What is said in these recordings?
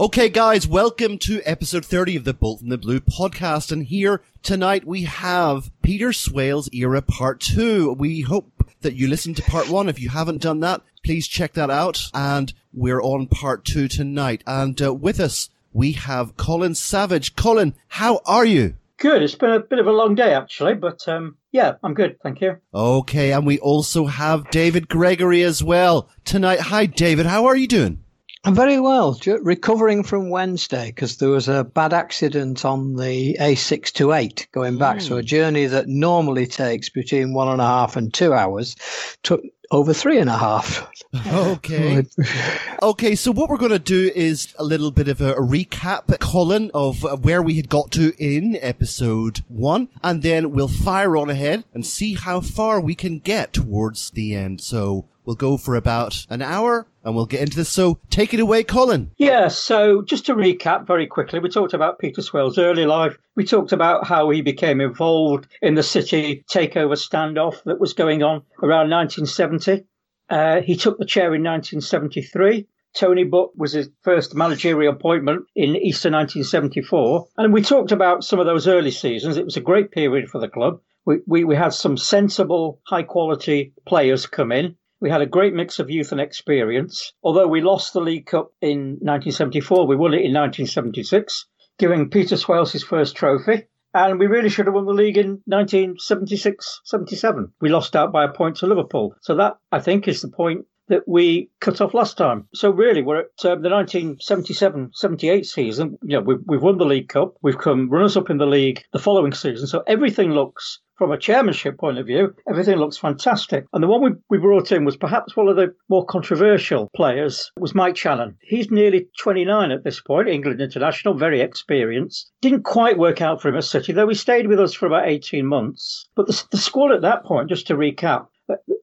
Okay guys, welcome to episode 30 of the Bolt in the Blue podcast, and here tonight we have Peter Swales era part 2. We hope that you listened to part 1. If you haven't done that, please check that out, and we're on part 2 tonight. And with us we have Colin Savage. Colin, how are you? Good. It's been a bit of a long day actually, but yeah, I'm good, thank you. Okay, and we also have David Gregory as well tonight. Hi David, how are you doing? I'm very well, recovering from Wednesday because there was a bad accident on the A628 going back. So a journey that normally takes between 1.5 and 2 hours took over 3.5. Okay. Okay, so what we're going to do is a little bit of a recap, Colin, of where we had got to in episode 1, and then we'll fire on ahead and see how far we can get towards the end. So we'll go for about an hour and we'll get into this. So take it away, Colin. Yeah, so just to recap very quickly, we talked about Peter Swales' early life. We talked about how he became involved in the city takeover standoff that was going on around 1970. He took the chair in 1973. Tony Butt was his first managerial appointment in Easter 1974. And we talked about some of those early seasons. It was a great period for the club. We had some sensible, high-quality players come in. We had a great mix of youth and experience. Although we lost the League Cup in 1974, we won it in 1976, giving Peter Swales his first trophy. And we really should have won the league in 1976-77. We lost out by a point to Liverpool. So that, I think, is the point that we cut off last time. So really, we're at the 1977-78 season. You know, we've won the League Cup. We've come runners-up in the league the following season. So everything looks, from a chairmanship point of view, everything looks fantastic. And the one we brought in was perhaps one of the more controversial players, was Mike Channon. He's nearly 29 at this point, England international, very experienced. Didn't quite work out for him at City, though he stayed with us for about 18 months. But the squad at that point, just to recap,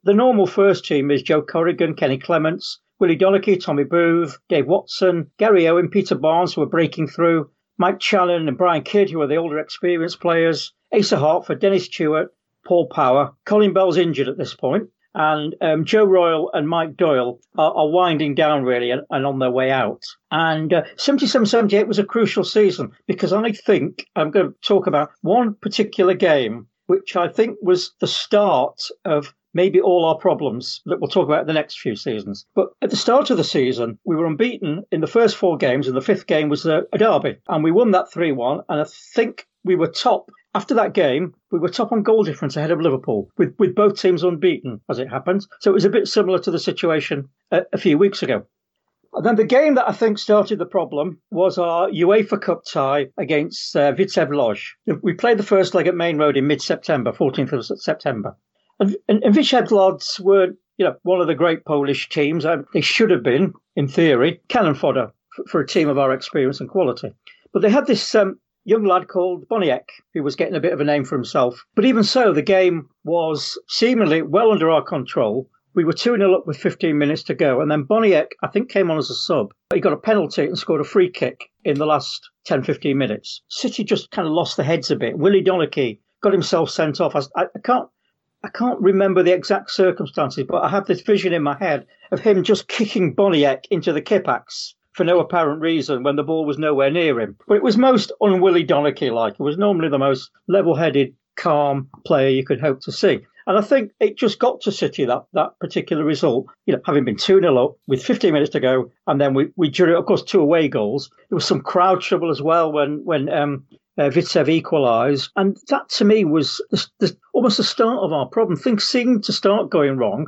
the normal first team is Joe Corrigan, Kenny Clements, Willie Donachie, Tommy Booth, Dave Watson, Gary Owen, Peter Barnes, who were breaking through, Mike Channon and Brian Kidd, who are the older experienced players, Asa Hartford, Dennis Stewart, Paul Power. Colin Bell's injured at this point, and Joe Royle and Mike Doyle are winding down really and on their way out. And 77-78 was a crucial season because I think I'm going to talk about one particular game, which I think was the start of maybe all our problems that we'll talk about in the next few seasons. But at the start of the season, we were unbeaten in the first 4 games, and the 5th game was a derby. And we won that 3-1, and I think we were top. After that game, we were top on goal difference ahead of Liverpool, with both teams unbeaten, as it happens. So it was a bit similar to the situation a few weeks ago. And then the game that I think started the problem was our UEFA Cup tie against Widzew Łódź. We played the first leg at Main Road in mid-September, 14th of September. And Widzew Łódź were, you know, one of the great Polish teams. They should have been, in theory, cannon fodder for a team of our experience and quality. But they had this young lad called Boniek, who was getting a bit of a name for himself. But even so, the game was seemingly well under our control. We were 2-0 up with 15 minutes to go. And then Boniek, I think, came on as a sub. He got a penalty and scored a free kick in the last 10, 15 minutes. City just kind of lost their heads a bit. Willie Donachie got himself sent off. I can't remember the exact circumstances, but I have this vision in my head of him just kicking Boniek into the kippax for no apparent reason when the ball was nowhere near him. But it was most un-Willie Donachie-like. It was normally the most level-headed, calm player you could hope to see. And I think it just got to City, that particular result, you know, having been 2-0 up with 15 minutes to go, and then we drew, of course, 2 away goals. There was some crowd trouble as well when Widzew equalised. And that, to me, was almost the start of our problem. Things seemed to start going wrong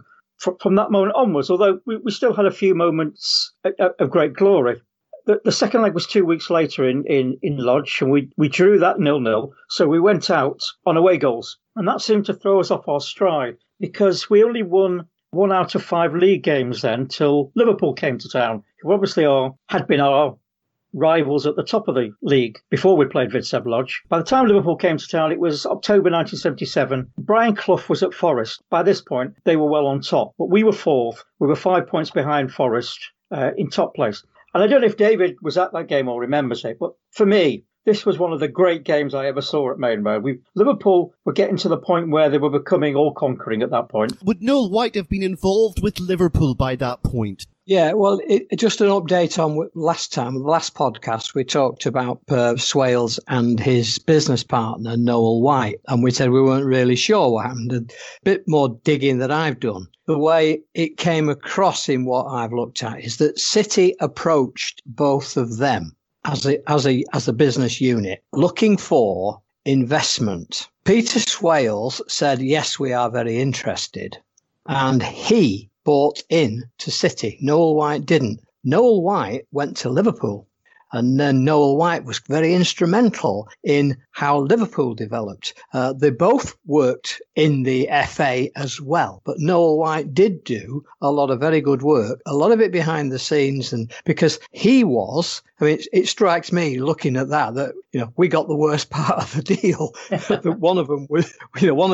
from that moment onwards, although we still had a few moments of great glory. The second leg was 2 weeks later in Łódź, and we drew that 0-0, so we went out on away goals. And that seemed to throw us off our stride, because we only won 1 out of 5 league games then till Liverpool came to town, who obviously had been our rivals at the top of the league before we played Widzew Łódź. By the time Liverpool came to town, it was October 1977. Brian Clough was at Forest. By this point, they were well on top, but we were 4th. We were 5 points behind Forest in top place. And I don't know if David was at that game or remembers it, but for me, this was one of the great games I ever saw at Main Road. Liverpool were getting to the point where they were becoming all-conquering at that point. Would Noel White have been involved with Liverpool by that point? Yeah, well, just an update on last podcast, we talked about Swales and his business partner, Noel White, and we said we weren't really sure what happened. A bit more digging that I've done. The way it came across in what I've looked at is that City approached both of them as a business unit, looking for investment. Peter Swales said, yes, we are very interested, and he bought in to City. Noel White didn't. Noel White went to Liverpool, and then Noel White was very instrumental in how Liverpool developed. They both worked in the FA as well, but Noel White did do a lot of very good work, a lot of it behind the scenes, and because he was, I mean, it strikes me looking at that you know, we got the worst part of the deal. That one of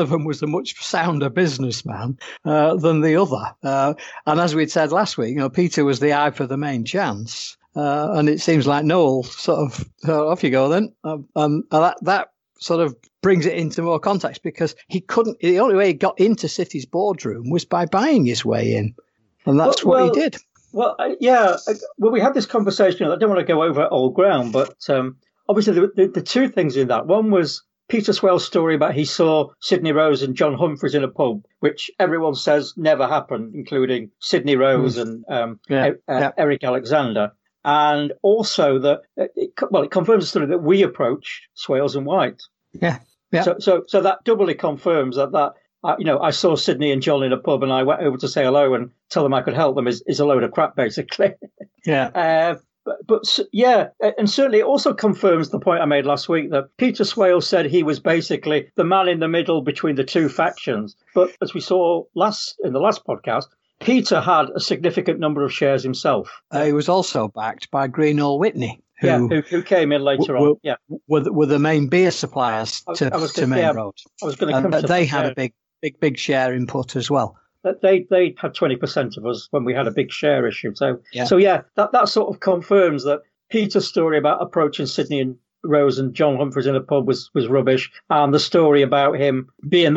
them was a much sounder businessman than the other. And as we'd said last week, you know, Peter was the eye for the main chance, and it seems like Noel sort of off you go then. That sort of brings it into more context, because he couldn't. The only way he got into City's boardroom was by buying his way in, and that's what he did. Well, yeah. Well, we had this conversation. I don't want to go over old ground, but obviously the two things in that. One was Peter Swales' story about he saw Sidney Rose and John Humphreys in a pub, which everyone says never happened, including Sidney Rose and Eric Alexander. And also that, it confirms the story that we approached Swales and White. Yeah. So that doubly confirms that you know, I saw Sidney and John in a pub and I went over to say hello and tell them I could help them is a load of crap, basically. Yeah. And certainly it also confirms the point I made last week that Peter Swales said he was basically the man in the middle between the two factions. But as we saw in the last podcast, Peter had a significant number of shares himself. He was also backed by Greenall Whitney, who came in later on. Yeah, were the main beer suppliers to Main Road. I was going to come to that. They had a big share input as well. They had 20% of us when we had a big share issue. So that sort of confirms that Peter's story about approaching Sidney and Rose and John Humphreys in a pub was rubbish, and the story about him being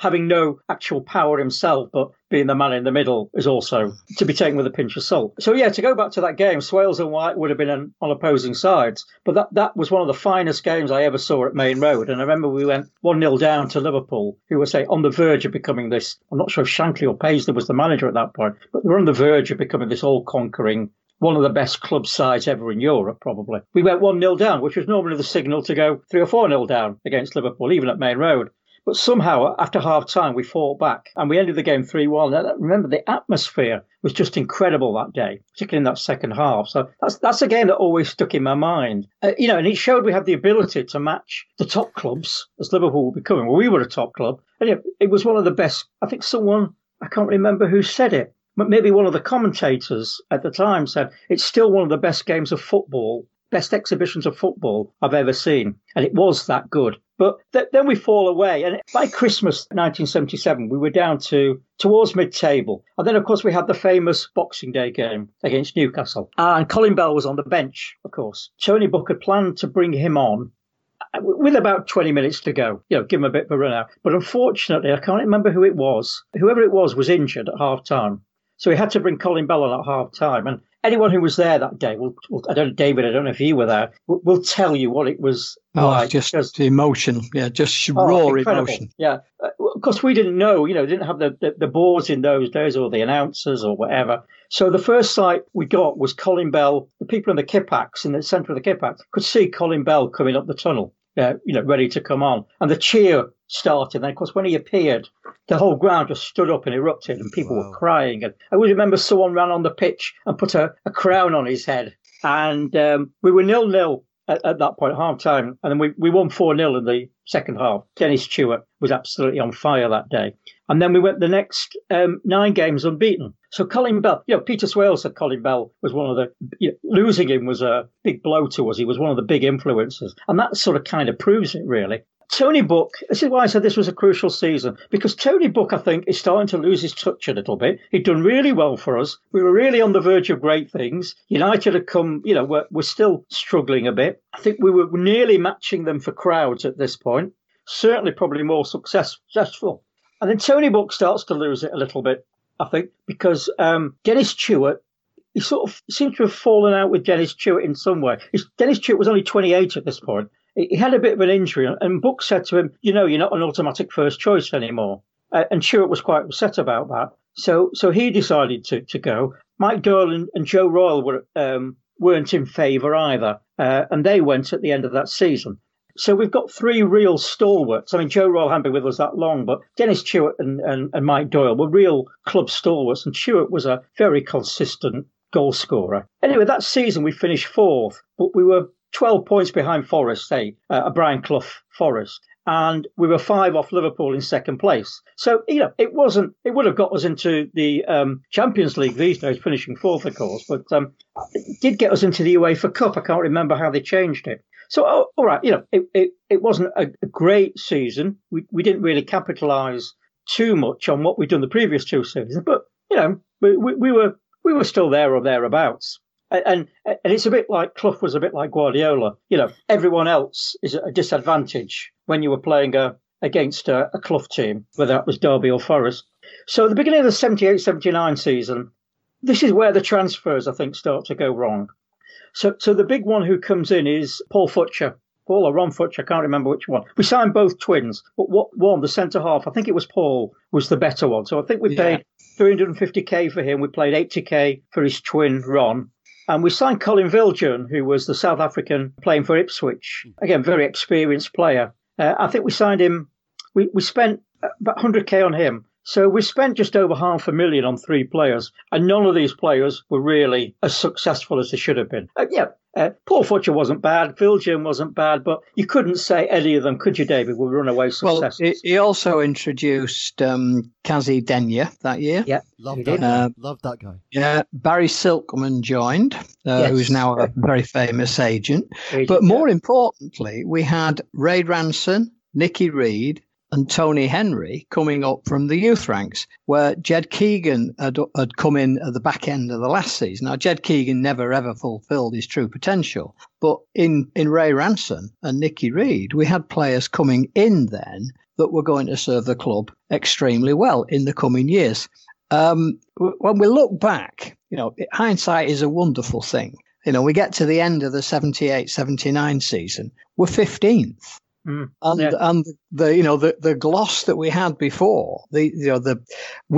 having no actual power himself but being the man in the middle is also to be taken with a pinch of salt. So to go back to that game, Swales and White would have been on opposing sides, but that was one of the finest games I ever saw at Main Road. And I remember we went 1-0 down to Liverpool, who were on the verge of becoming this, I'm not sure if Shankly or Paisley was the manager at that point, but they were on the verge of becoming this all-conquering, one of the best club sides ever in Europe, probably. We went 1-0 down, which was normally the signal to go 3 or 4-0 down against Liverpool, even at Main Road. But somehow, after half-time, we fought back and we ended the game 3-1. Remember, the atmosphere was just incredible that day, particularly in that second half. So that's a game that always stuck in my mind. And it showed we had the ability to match the top clubs, as Liverpool were becoming. Well, we were a top club. And it was one of the best. I think someone, I can't remember who said it, but maybe one of the commentators at the time said, it's still one of the best games of football, best exhibitions of football I've ever seen. And it was that good. But then we fall away. And by Christmas 1977, we were down to towards mid-table. And then, of course, we had the famous Boxing Day game against Newcastle. And Colin Bell was on the bench, of course. Tony Buck had planned to bring him on with about 20 minutes to go, give him a bit of a run out. But unfortunately, I can't remember who it was. Whoever it was injured at half-time. So we had to bring Colin Bell on at half-time. And anyone who was there that day, David, I don't know if you were there, will tell you what it was like. Just the emotion. Yeah, just raw emotion. Yeah. Of course, we didn't know, didn't have the boards in those days or the announcers or whatever. So the first sight we got was Colin Bell. The people in the Kippax, in the centre of the Kippax, could see Colin Bell coming up the tunnel, ready to come on. And the cheer started. And, of course, when he appeared, the whole ground just stood up and erupted and people were crying. And I would remember someone ran on the pitch and put a crown on his head. And we were 0-0 at that point, half time. And then we won 4-0 in the second half. Dennis Stewart was absolutely on fire that day. And then we went the next 9 games unbeaten. So Colin Bell, Peter Swales said Colin Bell was one of the, losing him was a big blow to us. He was one of the big influences. And that sort of kind of proves it, really. Tony Buck, this is why I said this was a crucial season, because Tony Buck, I think, is starting to lose his touch a little bit. He'd done really well for us. We were really on the verge of great things. United had come, we're still struggling a bit. I think we were nearly matching them for crowds at this point. Certainly probably more successful. And then Tony Buck starts to lose it a little bit, I think, because Dennis Tueart he sort of seemed to have fallen out with Dennis Tueart in some way. Dennis Tueart was only 28 at this point. He had a bit of an injury, and Book said to him, you know, you're not an automatic first choice anymore. And Tueart was quite upset about that. So he decided to go. Mike Doyle and Joe Royle weren't in favour either, and they went at the end of that season. So we've got three real stalwarts. I mean, Joe Royle hadn't been with us that long, but Dennis Tueart and Mike Doyle were real club stalwarts, and Tueart was a very consistent goal scorer. Anyway, that season we finished fourth, but we were 12 points behind Forrest, a Brian Clough Forest, and we were 5 off Liverpool in second place. So, you know, it would have got us into the Champions League these days, finishing fourth, of course, but it did get us into the UEFA Cup. I can't remember how they changed it. So, all right, you know, it wasn't a great season. We didn't really capitalise too much on what we'd done the previous two seasons, but, you know, we were still there or thereabouts. And it's a bit like Clough was a bit like Guardiola. You know, everyone else is at a disadvantage when you were playing against a Clough team, whether that was Derby or Forest. So at the beginning of the 78-79 season, this is where the transfers, I think, start to go wrong. So the big one who comes in is Paul Futcher. Paul or Ron Futcher, I can't remember which one. We signed both twins, but one, the centre-half, I think it was Paul, was the better one. So I think we paid $350k for him. We played $80k for his twin, Ron. And we signed Colin Viljoen, who was the South African playing for Ipswich. Again, very experienced player. I think we signed him. We spent about 100k on him. So we spent just over $500,000 on three players. And none of these players were really as successful as they should have been. Paul Futcher wasn't bad. Viljoen wasn't bad. But you couldn't say any of them, could you, David, were runaway successes? Well, he also introduced Kazi Denyer that year. Yeah. Loved that guy. Yeah, Barry Silkman joined, who's now a very famous agent. But more importantly, we had Ray Ranson, Nicky Reid, and Tony Henry coming up from the youth ranks, where Jed Keegan had come in at the back end of the last season. Now, Jed Keegan never, ever fulfilled his true potential. But in Ray Ranson and Nicky Reid, we had players coming in then that were going to serve the club extremely well in the coming years. When we look back, you know, hindsight is a wonderful thing. You know, we get to the end of the 78-79 season, we're 15th. And the, you know, the gloss that we had before, we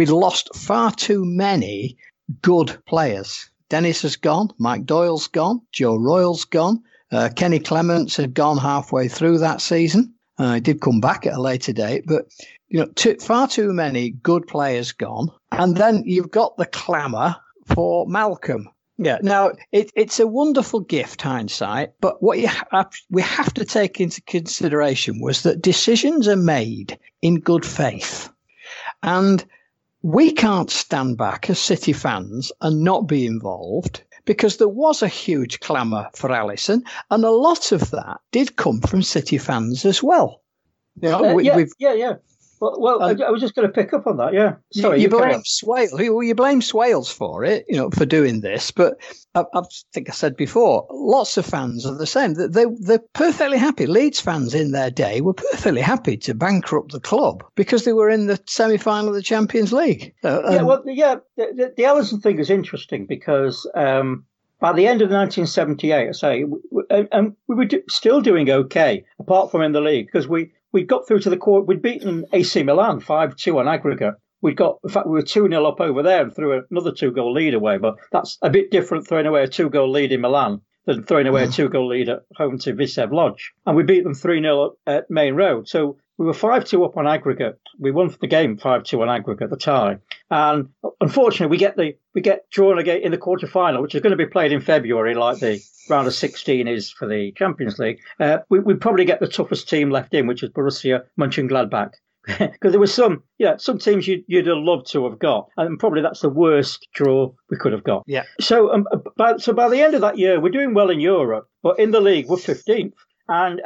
lost far too many good players. Dennis has gone, Mike Doyle's gone, Joe Royle's gone, Kenny Clements had gone halfway through that season. He did come back at a later date, but you know, far too many good players gone. And then you've got the clamour for Malcolm. Yeah. Now, it's a wonderful gift, hindsight, but what we have to take into consideration was that decisions are made in good faith. And we can't stand back as City fans and not be involved, because there was a huge clamour for Allison, and a lot of that did come from City fans as well. You know, Well, I was just going to pick up on that, yeah. Sorry, you blame Swales. Well, you blame Swales for it, you know, for doing this. But I think I said before, lots of fans are the same. They're perfectly happy. Leeds fans in their day were perfectly happy to bankrupt the club because they were in the semi-final of the Champions League. The Allison thing is interesting because by the end of 1978, I say, and we were still doing okay, apart from in the league, because we'd got through to the quarter. We'd beaten AC Milan 5-2 on aggregate. In fact, we were 2-0 up over there and threw another 2-goal lead away. But that's a bit different, throwing away a 2-goal lead in Milan than throwing away a 2-goal lead at home to Widzew Łódź. And we beat them 3-0 at Main Road. So we were 5-2 up on aggregate. We won the game 5-2 on aggregate, the tie. And unfortunately, we get drawn again in the quarterfinal, which is going to be played in February, like the round of 16 is for the Champions League. We probably get the toughest team left in, which is Borussia Mönchengladbach. Because there were some teams you'd have loved to have got, and probably that's the worst draw we could have got. Yeah. So, by the end of that year, we're doing well in Europe, but in the league, we're 15th. And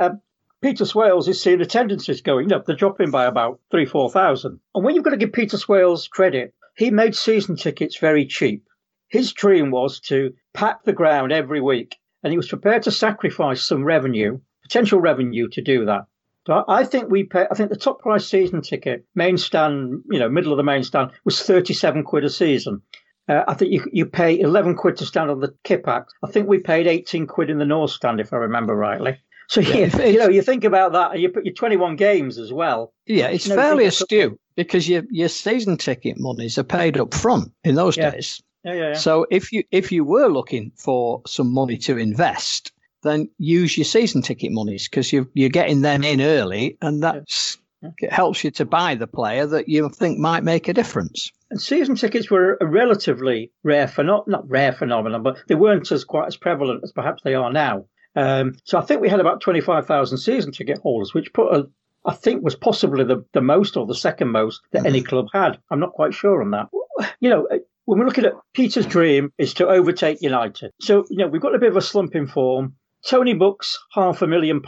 Peter Swales is seeing attendances going up. They're dropping by about 3,000-4,000. And when you've got to give Peter Swales credit, he made season tickets very cheap. His dream was to pack the ground every week, and he was prepared to sacrifice some revenue, potential revenue, to do that. So I think the top price season ticket, main stand, you know, middle of the main stand, was £37 a season. I think you pay 11 quid to stand on the Kippax. I think we paid 18 quid in the North Stand, if I remember rightly. So, you think about that, and you put your 21 games as well. Yeah, it's fairly astute because your season ticket monies are paid up front in those days. Yeah. So if you were looking for some money to invest, then use your season ticket monies because you're getting them in early, and it helps you to buy the player that you think might make a difference. And season tickets were a relatively rare, not rare phenomenon, but they weren't quite as prevalent as perhaps they are now. So I think we had about 25,000 season ticket holders, which I think was possibly the most or the second most that any club had. I'm not quite sure on that. When we're looking at Peter's dream is to overtake United. So, we've got a bit of a slump in form. Tony Buck's £500,000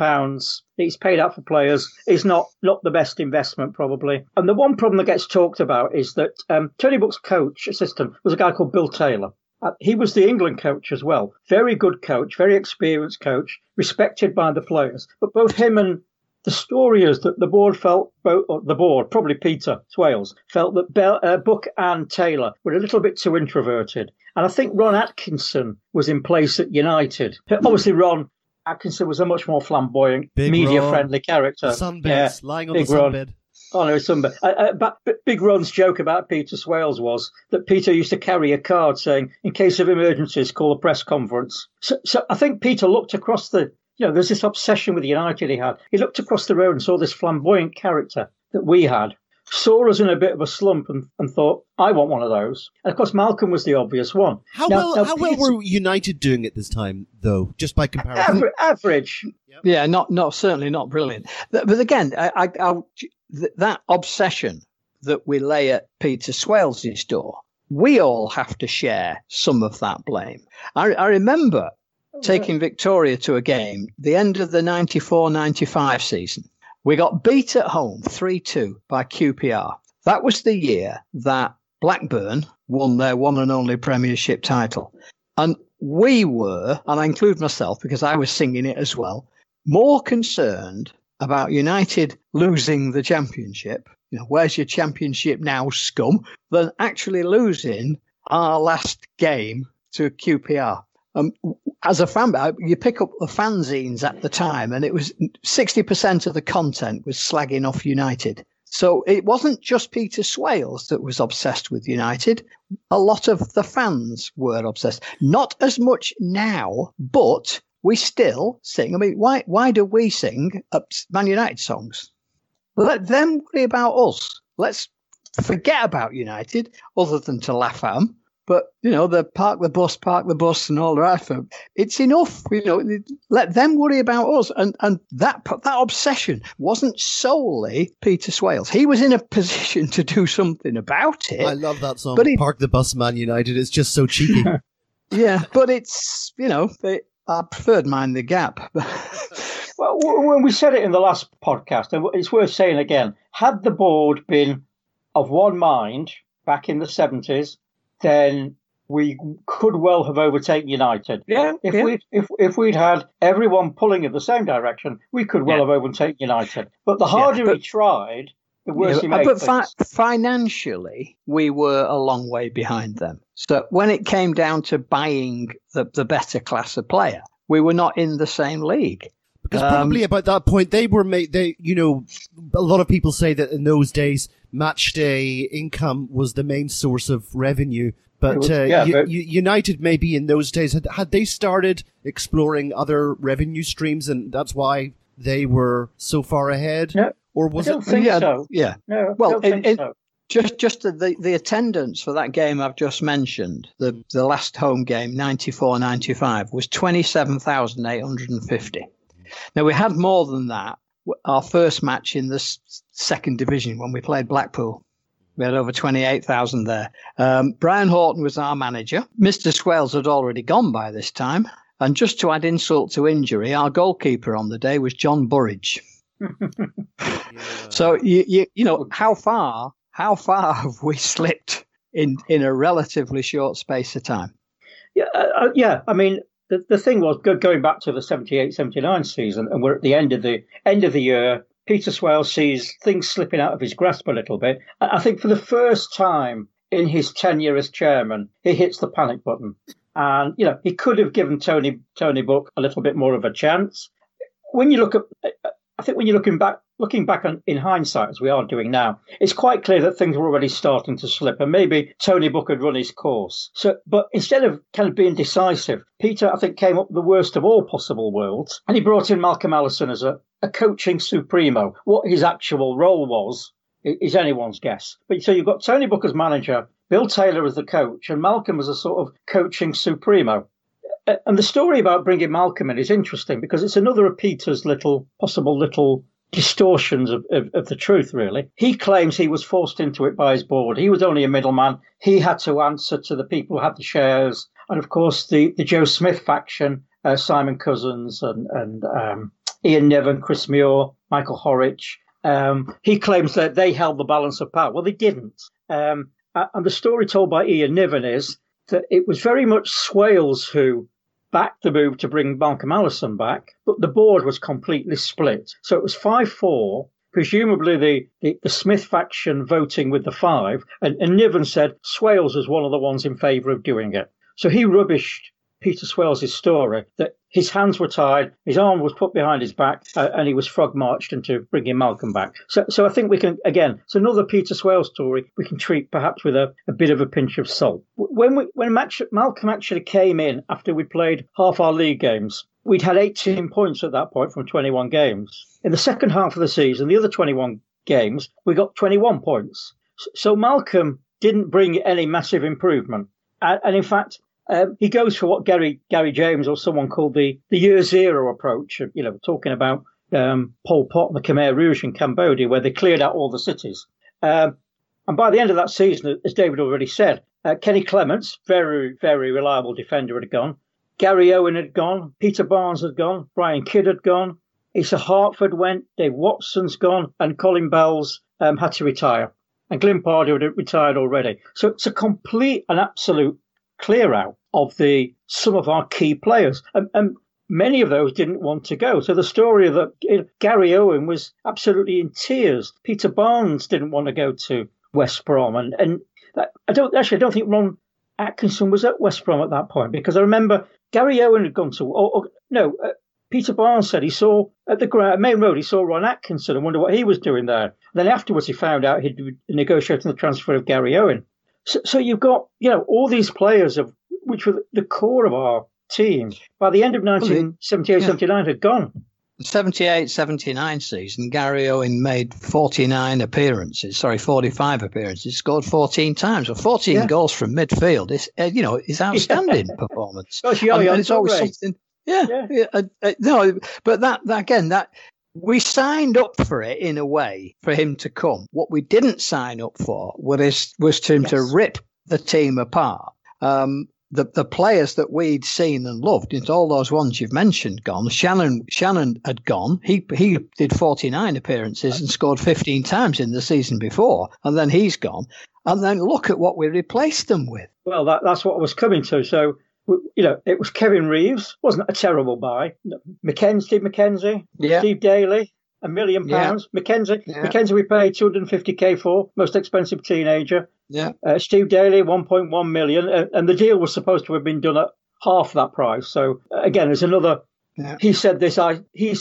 that he's paid out for players is not the best investment, probably. And the one problem that gets talked about is that Tony Buck's coach assistant was a guy called Bill Taylor. He was the England coach as well. Very good coach, very experienced coach, respected by the players. But both him and the story is that the board probably Peter Swales, felt that Buck and Taylor were a little bit too introverted. And I think Ron Atkinson was in place at United. Obviously, Ron Atkinson was a much more flamboyant, big media-friendly character. Sunbeds, lying on the sunbed. Oh, no, sunbed. But Big Ron's joke about Peter Swales was that Peter used to carry a card saying, in case of emergencies, call a press conference. So I think Peter looked across there's this obsession with United he had. He looked across the road and saw this flamboyant character that we had, saw us in a bit of a slump and thought, I want one of those. And, of course, Malcolm was the obvious one. How well were United doing at this time, though, just by comparison? Average. Yep. Yeah, not certainly not brilliant. But, again, that obsession that we lay at Peter Swales' door, we all have to share some of that blame. I remember taking Victoria to a game, the end of the 94-95 season. We got beat at home 3-2 by QPR. That was the year that Blackburn won their one and only Premiership title. And we were, and I include myself because I was singing it as well, more concerned about United losing the championship, where's your championship now, scum, than actually losing our last game to QPR. As a fan, you pick up the fanzines at the time, and it was 60% of the content was slagging off United. So it wasn't just Peter Swales that was obsessed with United. A lot of the fans were obsessed. Not as much now, but we still sing. I mean, why do we sing Man United songs? Let them worry about us. Let's forget about United, other than to laugh at them. But, the park the bus and all the rest of it. It's enough, let them worry about us. And that obsession wasn't solely Peter Swales. He was in a position to do something about it. I love that song, Park the Bus, Man United. It's just so cheeky. Yeah, but it's, I preferred Mind the Gap. Well, when we said it in the last podcast, and it's worth saying again, had the board been of one mind back in the 70s, then we could well have overtaken United. Yeah. If we'd had everyone pulling in the same direction, we could well have overtaken United. But the harder we tried, the worse he made. But financially, we were a long way behind them. So when it came down to buying the better class of player, we were not in the same league. Because probably about that point, they were made. A lot of people say that in those days, match day income was the main source of revenue. But United maybe in those days had they started exploring other revenue streams, and that's why they were so far ahead. No, or was I don't it? Think so. Yeah. No, well, I don't think so. Just the attendance for that game I've just mentioned, the last home game, 94-95, was 27,850. Now, we had more than that. Our first match in the second division when we played Blackpool, we had over 28,000 there. Brian Horton was our manager. Mr. Swales had already gone by this time. And just to add insult to injury, our goalkeeper on the day was John Burridge. Yeah. So, how far have we slipped in a relatively short space of time? Yeah. I mean, the thing was, going back to the 78-79 season, and we're at the end of the year, Peter Swales sees things slipping out of his grasp a little bit. I think for the first time in his tenure as chairman, he hits the panic button. And, you know, he could have given Tony Buck a little bit more of a chance. When you look at, I think when you're looking back on, in hindsight, as we are doing now, it's quite clear that things were already starting to slip, and maybe Tony Buck had run his course. So, but instead of kind of being decisive, Peter, I think, came up with the worst of all possible worlds, and he brought in Malcolm Allison as a coaching supremo. What his actual role was is anyone's guess. But so you've got Tony Buck as manager, Bill Taylor as the coach, and Malcolm as a sort of coaching supremo. And the story about bringing Malcolm in is interesting because it's another of Peter's possible little distortions of the truth, really. He claims he was forced into it by his board. He was only a middleman. He had to answer to the people who had the shares. And, of course, the Joe Smith faction, Simon Cousins and Ian Niven, Chris Muir, Michael Horwich, he claims that they held the balance of power. Well, they didn't. And the story told by Ian Niven is that it was very much Swales who backed the move to bring Malcolm Allison back, but the board was completely split. So it was 5-4, presumably the Smith faction voting with the 5, and Niven said Swales was one of the ones in favour of doing it. So he rubbished Peter Swales' story that his hands were tied, his arm was put behind his back, and he was frog-marched into bringing Malcolm back. So I think we can, again, it's another Peter Swales story we can treat perhaps with a bit of a pinch of salt. When Malcolm actually came in after we played half our league games, we'd had 18 points at that point from 21 games. In the second half of the season, the other 21 games, we got 21 points. So Malcolm didn't bring any massive improvement. And in fact, he goes for what Gary James or someone called the year zero approach, of, you know, talking about Pol Pot and the Khmer Rouge in Cambodia, where they cleared out all the cities. And by the end of that season, as David already said, Kenny Clements, very, very reliable defender, had gone. Gary Owen had gone. Peter Barnes had gone. Brian Kidd had gone. Asa Hartford went. Dave Watson's gone. And Colin Bell's had to retire. And Glyn Pardew had retired already. So it's a complete and absolute clear out of some of our key players, and many of those didn't want to go. So the story that Gary Owen was absolutely in tears. Peter Barnes didn't want to go to West Brom, and I don't think Ron Atkinson was at West Brom at that point, because I remember Gary Owen had gone to Peter Barnes said he saw at the Main Road, he saw Ron Atkinson and wondered what he was doing there. And then afterwards he found out he'd been negotiating the transfer of Gary Owen. So you've got, you know, all these players which were the core of our team by the end of 1978-79 had gone. The 78-79 season, Gary Owen made 45 appearances, scored 14 times, or 14 goals from midfield. It's it's outstanding performance. Gosh, it's always something. Yeah. No, but that we signed up for it in a way for him to come. What we didn't sign up for was to him to rip the team apart. The players that we'd seen and loved, it's all those ones you've mentioned gone. Channon had gone. He did 49 appearances and scored 15 times in the season before, and then he's gone. And then look at what we replaced them with. Well, that's what I was coming to. So, you know, it was Kevin Reeves, wasn't a terrible buy. Steve McKenzie, Steve Daly, £1 million. McKenzie we paid 250k for, most expensive teenager. Yeah. Steve Daly, 1.1 million. And the deal was supposed to have been done at half that price. So, again, there's another, he said this, he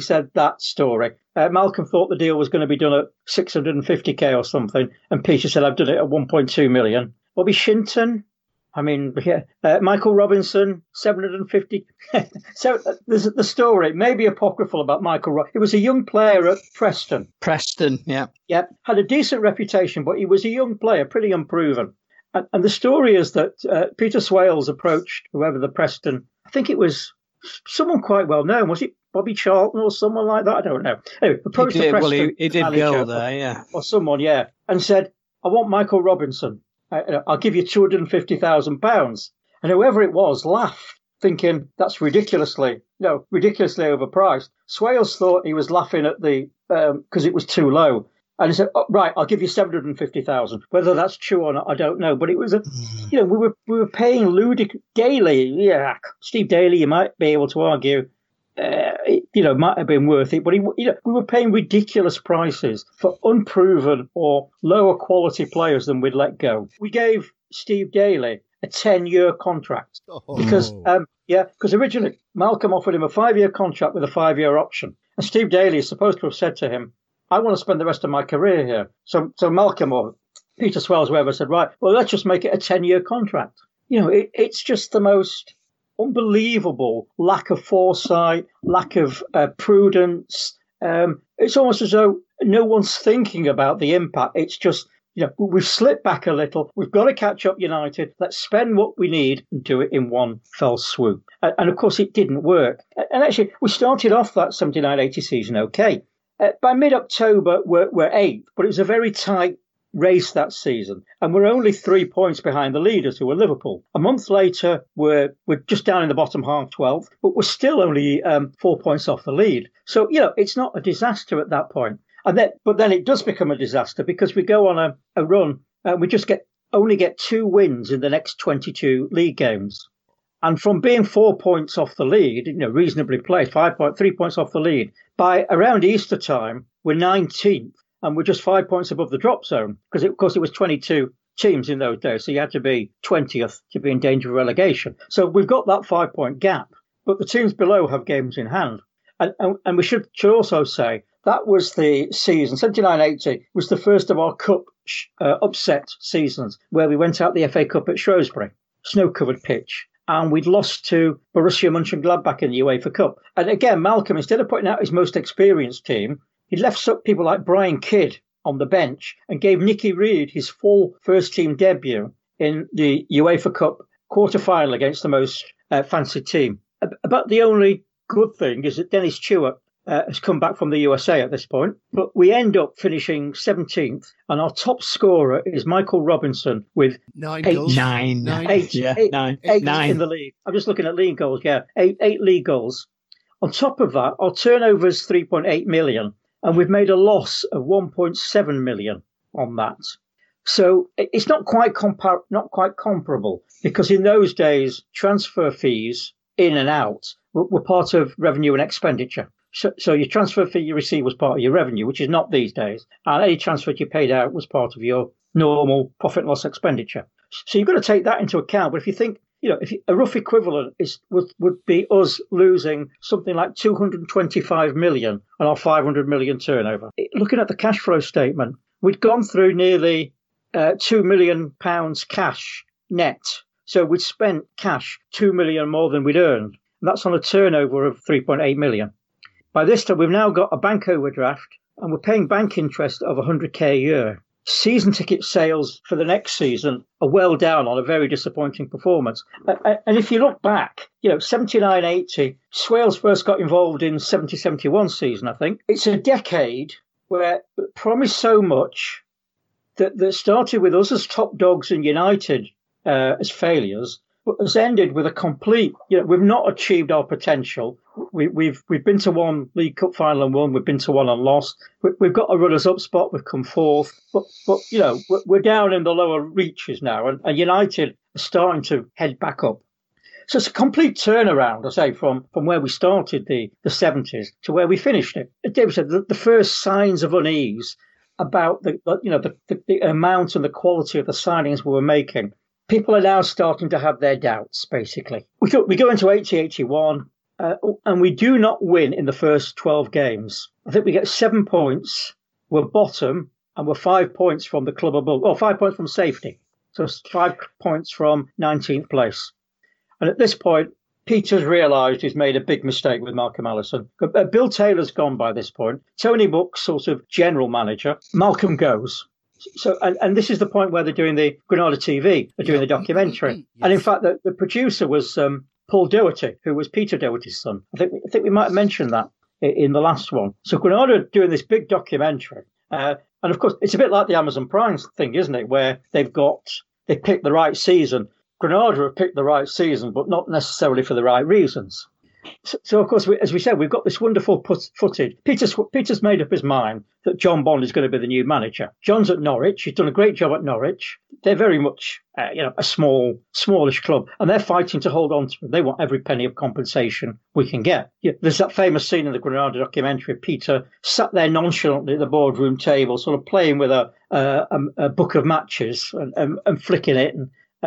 said that story. Malcolm thought the deal was going to be done at 650k or something. And Peter said, I've done it at 1.2 million. Bobby Shinton. I mean, Michael Robinson, 750. So there's the story, maybe apocryphal, about Michael Robinson. He was a young player at Preston. Preston. Had a decent reputation, but he was a young player, pretty unproven. And the story is that Peter Swales approached whoever the Preston, I think it was someone quite well known. Was it Bobby Charlton or someone like that? I don't know. Anyway, approached the Preston. Well, he did go there, yeah. Or someone, yeah. And said, I want Michael Robinson. I'll give you £250,000. And whoever it was laughed, thinking that's ridiculously overpriced. Swales thought he was laughing at the because it was too low. And he said, right, I'll give you £750,000. Whether that's true or not, I don't know. But it was, we were paying Daly. Steve Daly, you might be able to argue, it might have been worth it, but we were paying ridiculous prices for unproven or lower quality players than we'd let go. We gave Steve Daly a 10-year contract because originally Malcolm offered him a 5-year contract with a 5-year option, and Steve Daly is supposed to have said to him, "I want to spend the rest of my career here." So Malcolm or Peter Swales, whoever, said, "Right, well, let's just make it a 10-year contract." It's just the most unbelievable lack of foresight, lack of prudence. It's almost as though no one's thinking about the impact. It's just, we've slipped back a little. We've got to catch up, United. Let's spend what we need and do it in one fell swoop. And of course, it didn't work. And actually, we started off that 79-80 season okay. By mid-October, we're eighth, but it was a very tight race that season, and we're only 3 points behind the leaders, who were Liverpool. A month later, we're just down in the bottom half, 12th, but we're still only 4 points off the lead. So it's not a disaster at that point. But then it does become a disaster, because we go on a run and we just only get 2 wins in the next 22 league games. And from being 4 points off the lead, reasonably placed, 3 points off the lead, by around Easter time, we're 19th. And we're just 5 points above the drop zone, because, of course, it was 22 teams in those days. So you had to be 20th to be in danger of relegation. So we've got that 5-point gap. But the teams below have games in hand. And we should also say that was the season, 79-80, was the first of our cup upset seasons, where we went out the FA Cup at Shrewsbury, snow-covered pitch. And we'd lost to Borussia Mönchengladbach in the UEFA Cup. And again, Malcolm, instead of putting out his most experienced team, he left people like Brian Kidd on the bench and gave Nicky Reid his full first-team debut in the UEFA Cup quarter-final against the most fancied team. About the only good thing is that Dennis Stewart has come back from the USA at this point. But we end up finishing 17th, and our top scorer is Michael Robinson with nine goals in the league. I'm just looking at league goals, eight league goals. On top of that, our turnover is 3.8 million. And we've made a loss of 1.7 million on that. So it's not quite comparable, because in those days, transfer fees in and out were part of revenue and expenditure. So your transfer fee you received was part of your revenue, which is not these days. And any transfer you paid out was part of your normal profit and loss expenditure. So you've got to take that into account. But if you think, a rough equivalent would be us losing something like 225 million on our 500 million turnover. Looking at the cash flow statement, we'd gone through nearly £2 million cash net. So we'd spent cash 2 million more than we'd earned. And that's on a turnover of 3.8 million. By this time, we've now got a bank overdraft, and we're paying bank interest of 100k a year. Season ticket sales for the next season are well down on a very disappointing performance. And if you look back, 79-80, Swales first got involved in 70-71 season, I think. It's a decade where it promised so much that started with us as top dogs and United as failures, but has ended with a complete, we've not achieved our potential. We've been to one League Cup final and won. We've been to one and lost. We've got a runners-up spot. We've come fourth. But we're down in the lower reaches now, and United are starting to head back up. So it's a complete turnaround, I say, from where we started the 70s to where we finished it. As David said, the first signs of unease about the amount and the quality of the signings we were making. People are now starting to have their doubts, basically. We go into 80-81, and we do not win in the first 12 games. I think we get 7 points, we're bottom, and we're 5 points from the club above, or 5 points from safety. So 5 points from 19th place. And at this point, Peter's realised he's made a big mistake with Malcolm Allison. Bill Taylor's gone by this point. Tony Buck's sort of general manager. Malcolm goes. So, and this is the point where they're doing the Granada TV, they're doing the documentary. Yes. And in fact, the producer was Paul Doherty, who was Peter Doherty's son. I think we might have mentioned that in the last one. So Granada are doing this big documentary. And of course, it's a bit like the Amazon Prime thing, isn't it? Where they picked the right season. Granada have picked the right season, but not necessarily for the right reasons. So of course, as we said, we've got this wonderful footage. Peter's made up his mind that John Bond is going to be the new manager. John's at Norwich. He's done a great job at Norwich. They're very much, a smallish club, and they're fighting to hold on to them. They want every penny of compensation we can get. Yeah, there's that famous scene in the Granada documentary. Peter sat there nonchalantly at the boardroom table, sort of playing with a book of matches and flicking it,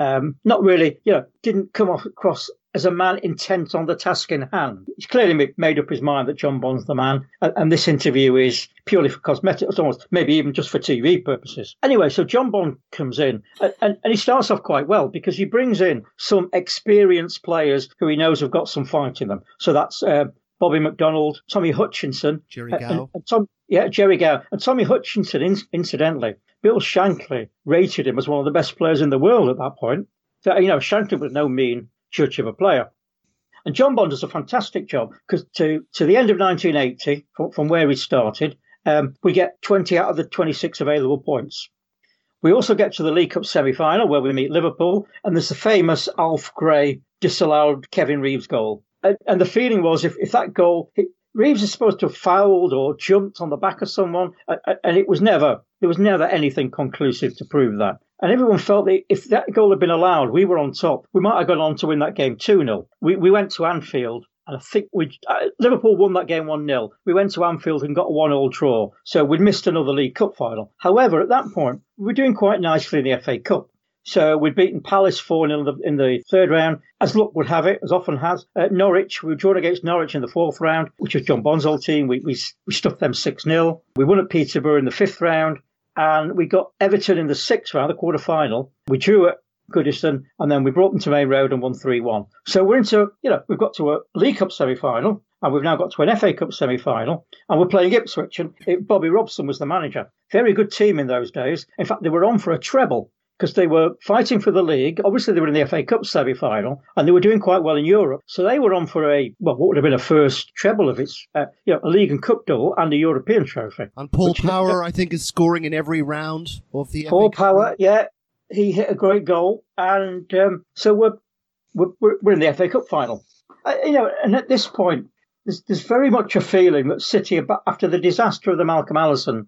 and not really, didn't come across as a man intent on the task in hand. He's clearly made up his mind that John Bond's the man, and this interview is purely for cosmetics, almost, maybe even just for TV purposes. Anyway, so John Bond comes in, and he starts off quite well because he brings in some experienced players who he knows have got some fight in them. So that's Bobby McDonald, Tommy Hutchinson, Jerry Gow. Jerry Gow. And Tommy Hutchinson, incidentally, Bill Shankly rated him as one of the best players in the world at that point. So, Shankly was no mean judge of a player. And John Bond does a fantastic job because to the end of 1980, from where he started, we get 20 out of the 26 available points. We also get to the League Cup semi-final where we meet Liverpool, and there's the famous Alf Gray disallowed Kevin Reeves goal. And the feeling was if that goal, Reeves is supposed to have fouled or jumped on the back of someone, and it was never, there was never anything conclusive to prove that. And everyone felt that if that goal had been allowed, we were on top. We might have gone on to win that game 2-0. We went to Anfield, and I think Liverpool won that game 1-0. We went to Anfield and got a 1-1 draw. So we'd missed another League Cup final. However, at that point, we were doing quite nicely in the FA Cup. So we'd beaten Palace 4-0 in the third round, as luck would have it, as often has. Norwich, we were drawn against Norwich in the fourth round, which was John Bond's old team. We stuffed them 6-0. We won at Peterborough in the fifth round. And we got Everton in the sixth round, the quarter-final. We drew at Goodison, and then we brought them to Main Road and won 3-1. So we're into, we've got to a League Cup semi-final, and we've now got to an FA Cup semi-final, and we're playing Ipswich, and Bobby Robson was the manager. Very good team in those days. In fact, they were on for a treble because they were fighting for the league. Obviously, they were in the FA Cup semi-final, and they were doing quite well in Europe. So they were on for what would have been a first treble of its, a league and cup double and a European trophy. And Paul Power, I think, is scoring in every round of the FA Cup. Paul Power, yeah, he hit a great goal, and so we're in the FA Cup final. And at this point, there's very much a feeling that City, after the disaster of the Malcolm Allison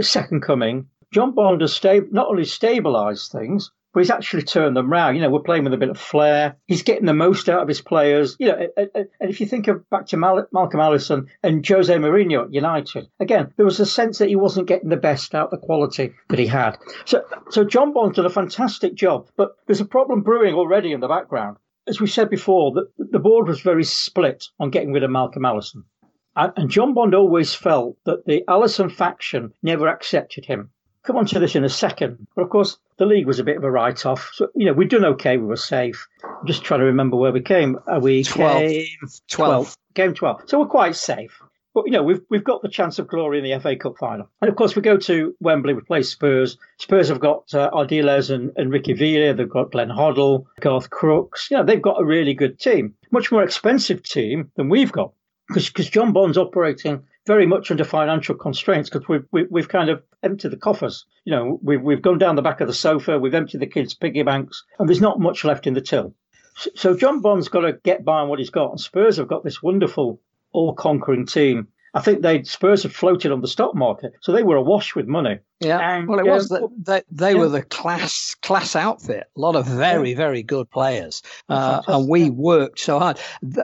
second coming, John Bond has not only stabilised things, but he's actually turned them round. We're playing with a bit of flair. He's getting the most out of his players. And if you think back to Malcolm Allison and Jose Mourinho at United, again, there was a sense that he wasn't getting the best out of the quality that he had. So John Bond did a fantastic job, but there's a problem brewing already in the background. As we said before, the board was very split on getting rid of Malcolm Allison. And John Bond always felt that the Allison faction never accepted him. Come on to this in a second. But of course, the league was a bit of a write-off. So, we'd done okay. We were safe. I'm just trying to remember where we came. We 12th. Came 12th. Game 12. So we're quite safe. But, we've got the chance of glory in the FA Cup final. And, of course, we go to Wembley. We play Spurs. Spurs have got Ardiles and Ricky Villa. They've got Glenn Hoddle, Garth Crooks. They've got a really good team. Much more expensive team than we've got. Because John Bond's operating very much under financial constraints because we've kind of emptied the coffers. We've gone down the back of the sofa, we've emptied the kids' piggy banks, and there's not much left in the till. So John Bond's got to get by on what he's got, and Spurs have got this wonderful all-conquering team. I think Spurs had floated on the stock market, so they were awash with money. Yeah, and, well, it was that they were the class outfit. A lot of very, very good players, and we worked so hard.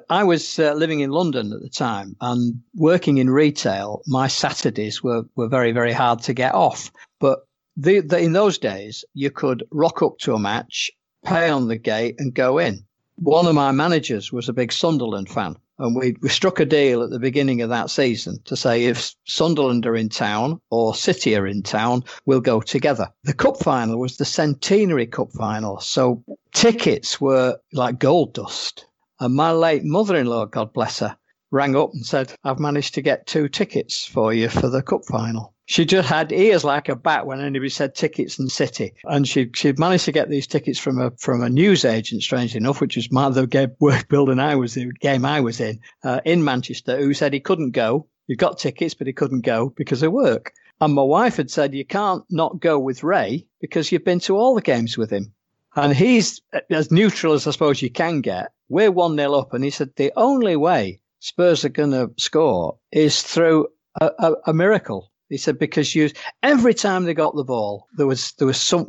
I was living in London at the time and working in retail. My Saturdays were very, very hard to get off. But in those days, you could rock up to a match, pay on the gate, and go in. One of my managers was a big Sunderland fan. And we struck a deal at the beginning of that season to say if Sunderland are in town or City are in town, we'll go together. The cup final was the Centenary Cup final. So tickets were like gold dust. And my late mother-in-law, God bless her, rang up and said, I've managed to get 2 tickets for you for the cup final. She just had ears like a bat when anybody said tickets and City. And she'd managed to get these tickets from a news agent, strangely enough, which was the work building I was in, in Manchester, who said he couldn't go. He got tickets, but he couldn't go because of work. And my wife had said, you can't not go with Ray because you've been to all the games with him. And he's as neutral as I suppose you can get. we're 1-0 up. And he said, the only way Spurs are going to score is through a miracle. He said, because every time they got the ball, there was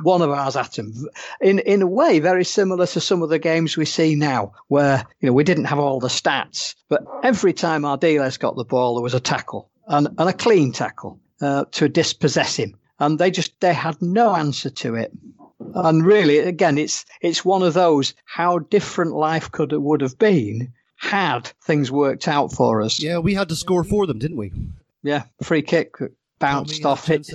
one of ours at them. In a way, very similar to some of the games we see now, where we didn't have all the stats, but every time our dealers got the ball, there was a tackle and a clean tackle to dispossess him, and they had no answer to it. And really, again, it's one of those how different life would have been had things worked out for us. Yeah, we had to score for them, didn't we? Yeah, free kick. Bounced off it.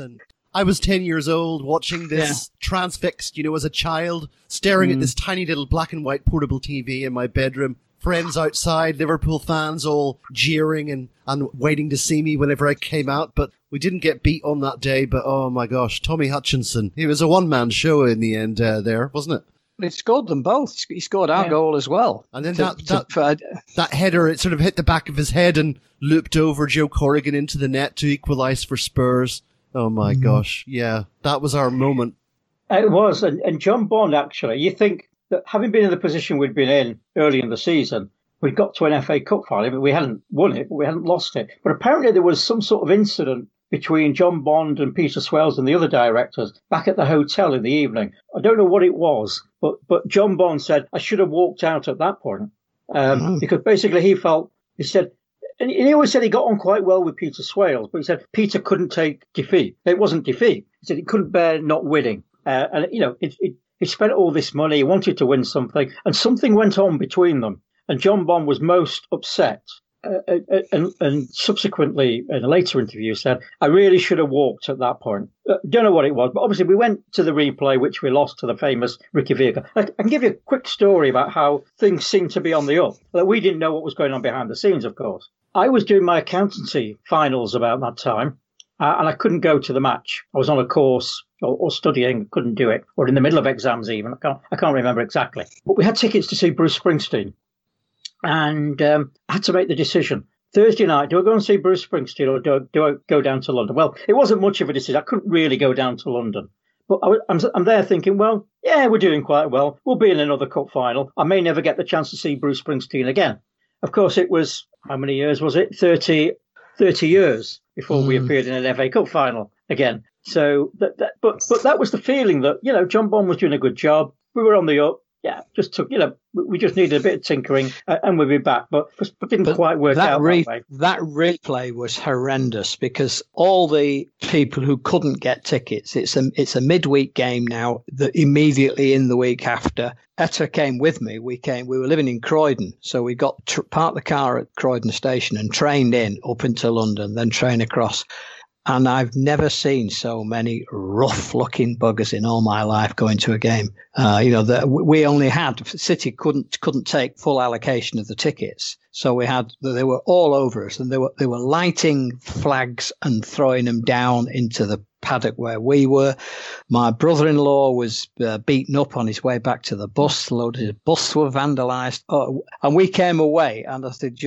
I was 10 years old watching this, transfixed, as a child, staring at this tiny little black and white portable TV in my bedroom. Friends outside, Liverpool fans all jeering and waiting to see me whenever I came out. But we didn't get beat on that day. But oh my gosh, Tommy Hutchinson. It was a one-man show in the end there, wasn't it? He scored them both. He scored our goal as well. And then that header, it sort of hit the back of his head and looped over Joe Corrigan into the net to equalise for Spurs. Oh, my gosh. Yeah, that was our moment. It was. And John Bond, actually, you think that having been in the position we'd been in early in the season, we'd got to an FA Cup final, but we hadn't won it, but we hadn't lost it. But apparently there was some sort of incident between John Bond and Peter Swales and the other directors back at the hotel in the evening. I don't know what it was, but John Bond said, I should have walked out at that point. Because basically he always said he got on quite well with Peter Swales, but he said Peter couldn't take defeat. It wasn't defeat. He said he couldn't bear not winning. He spent all this money, he wanted to win something, and something went on between them. And John Bond was most upset. And subsequently, in a later interview, said, I really should have walked at that point. Don't know what it was, but obviously we went to the replay, which we lost to the famous Ricky Vieira. I can give you a quick story about how things seemed to be on the up. Like, we didn't know what was going on behind the scenes, of course. I was doing my accountancy finals about that time, and I couldn't go to the match. I was on a course or studying, couldn't do it, or in the middle of exams even. I can't remember exactly. But we had tickets to see Bruce Springsteen. And I had to make the decision. Thursday night, do I go and see Bruce Springsteen or do I go down to London? Well, it wasn't much of a decision. I couldn't really go down to London. But I'm there thinking, well, yeah, we're doing quite well. We'll be in another cup final. I may never get the chance to see Bruce Springsteen again. Of course, it was, how many years was it? 30 years before we appeared in an FA Cup final again. So, but that was the feeling that, John Bond was doing a good job. We were on the up. Yeah, just took, we just needed a bit of tinkering and we'd be back, but it didn't quite work out that way. That replay was horrendous because all the people who couldn't get tickets, it's a midweek game now, that immediately in the week after, Etta came with me. We were living in Croydon, so we got parked the car at Croydon station and trained in up into London, then train across. And I've never seen so many rough-looking buggers in all my life going to a game. We only had, City couldn't take full allocation of the tickets, so they were all over us, and they were lighting flags and throwing them down into the paddock where we were. My brother-in-law was beaten up on his way back to the bus. His bus were vandalised, and we came away, and I said,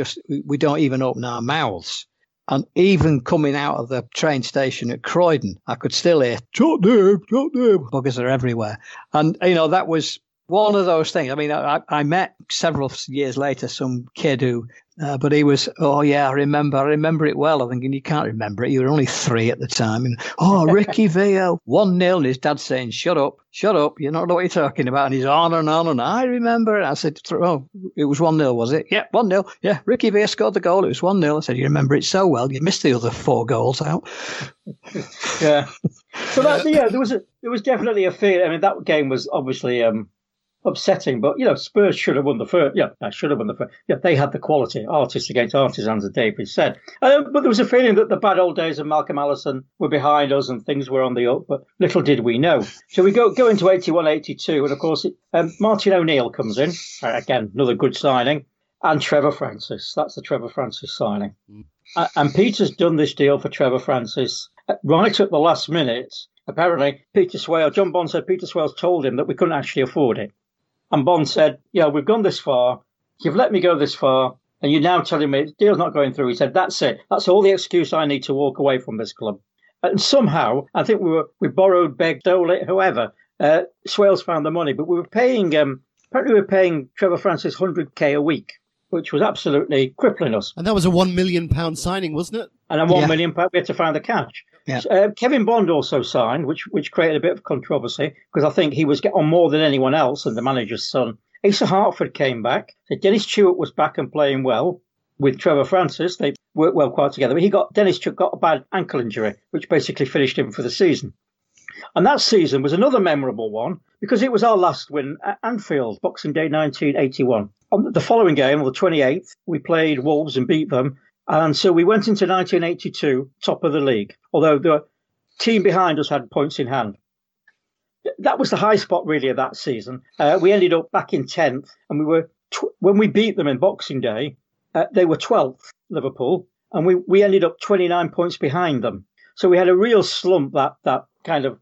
we don't even open our mouths. And even coming out of the train station at Croydon, I could still hear, Tottenham, buggers are everywhere. And, that was one of those things. I mean, I met several years later some kid who, but he was, oh, yeah, I remember it well. I'm thinking, you can't remember it. You were only 3 at the time. And, oh, Ricky Veo, 1-0. And his dad's saying, shut up. You don't know what you're talking about. And he's on and on. I remember it. I said, oh, it was 1-0, was it? Yeah, 1-0. Yeah, Ricky Veo scored the goal. It was 1-0. I said, you remember it so well. You missed the other 4 goals out. Yeah. So, there was definitely a feeling. I mean, that game was obviously... upsetting, but Spurs should have won the first. Yeah, they should have won the first. Yeah, they had the quality, artists against artisans, as David said. But there was a feeling that the bad old days of Malcolm Allison were behind us and things were on the up. But little did we know. So we go into 81-82, and of course Martin O'Neill comes in again, another good signing, and Trevor Francis. That's the Trevor Francis signing, and Peter's done this deal for Trevor Francis right at the last minute. Apparently, John Bond said Peter Swales told him that we couldn't actually afford it. And Bond said, we've gone this far, you've let me go this far, and you're now telling me the deal's not going through. He said, that's it. That's all the excuse I need to walk away from this club. And somehow, I think we borrowed, begged, stole it, whoever. Swales found the money, but we were paying Apparently we were paying Trevor Francis 100k a week, which was absolutely crippling us. And that was a £1 million signing, wasn't it? And a £1 million, we had to find the cash. Yeah. So, Kevin Bond also signed, which created a bit of controversy, because I think he was on more than anyone else and the manager's son. Asa Hartford came back. So Dennis Stewart was back and playing well with Trevor Francis. They worked well quite together. But Dennis Stewart got a bad ankle injury, which basically finished him for the season. And that season was another memorable one because it was our last win at Anfield, Boxing Day 1981. On the following game, on the 28th, we played Wolves and beat them. And so we went into 1982, top of the league, although the team behind us had points in hand. That was the high spot, really, of that season. We ended up back in 10th, and we were when we beat them in Boxing Day, they were 12th, Liverpool, and we ended up 29 points behind them. So we had a real slump that kind of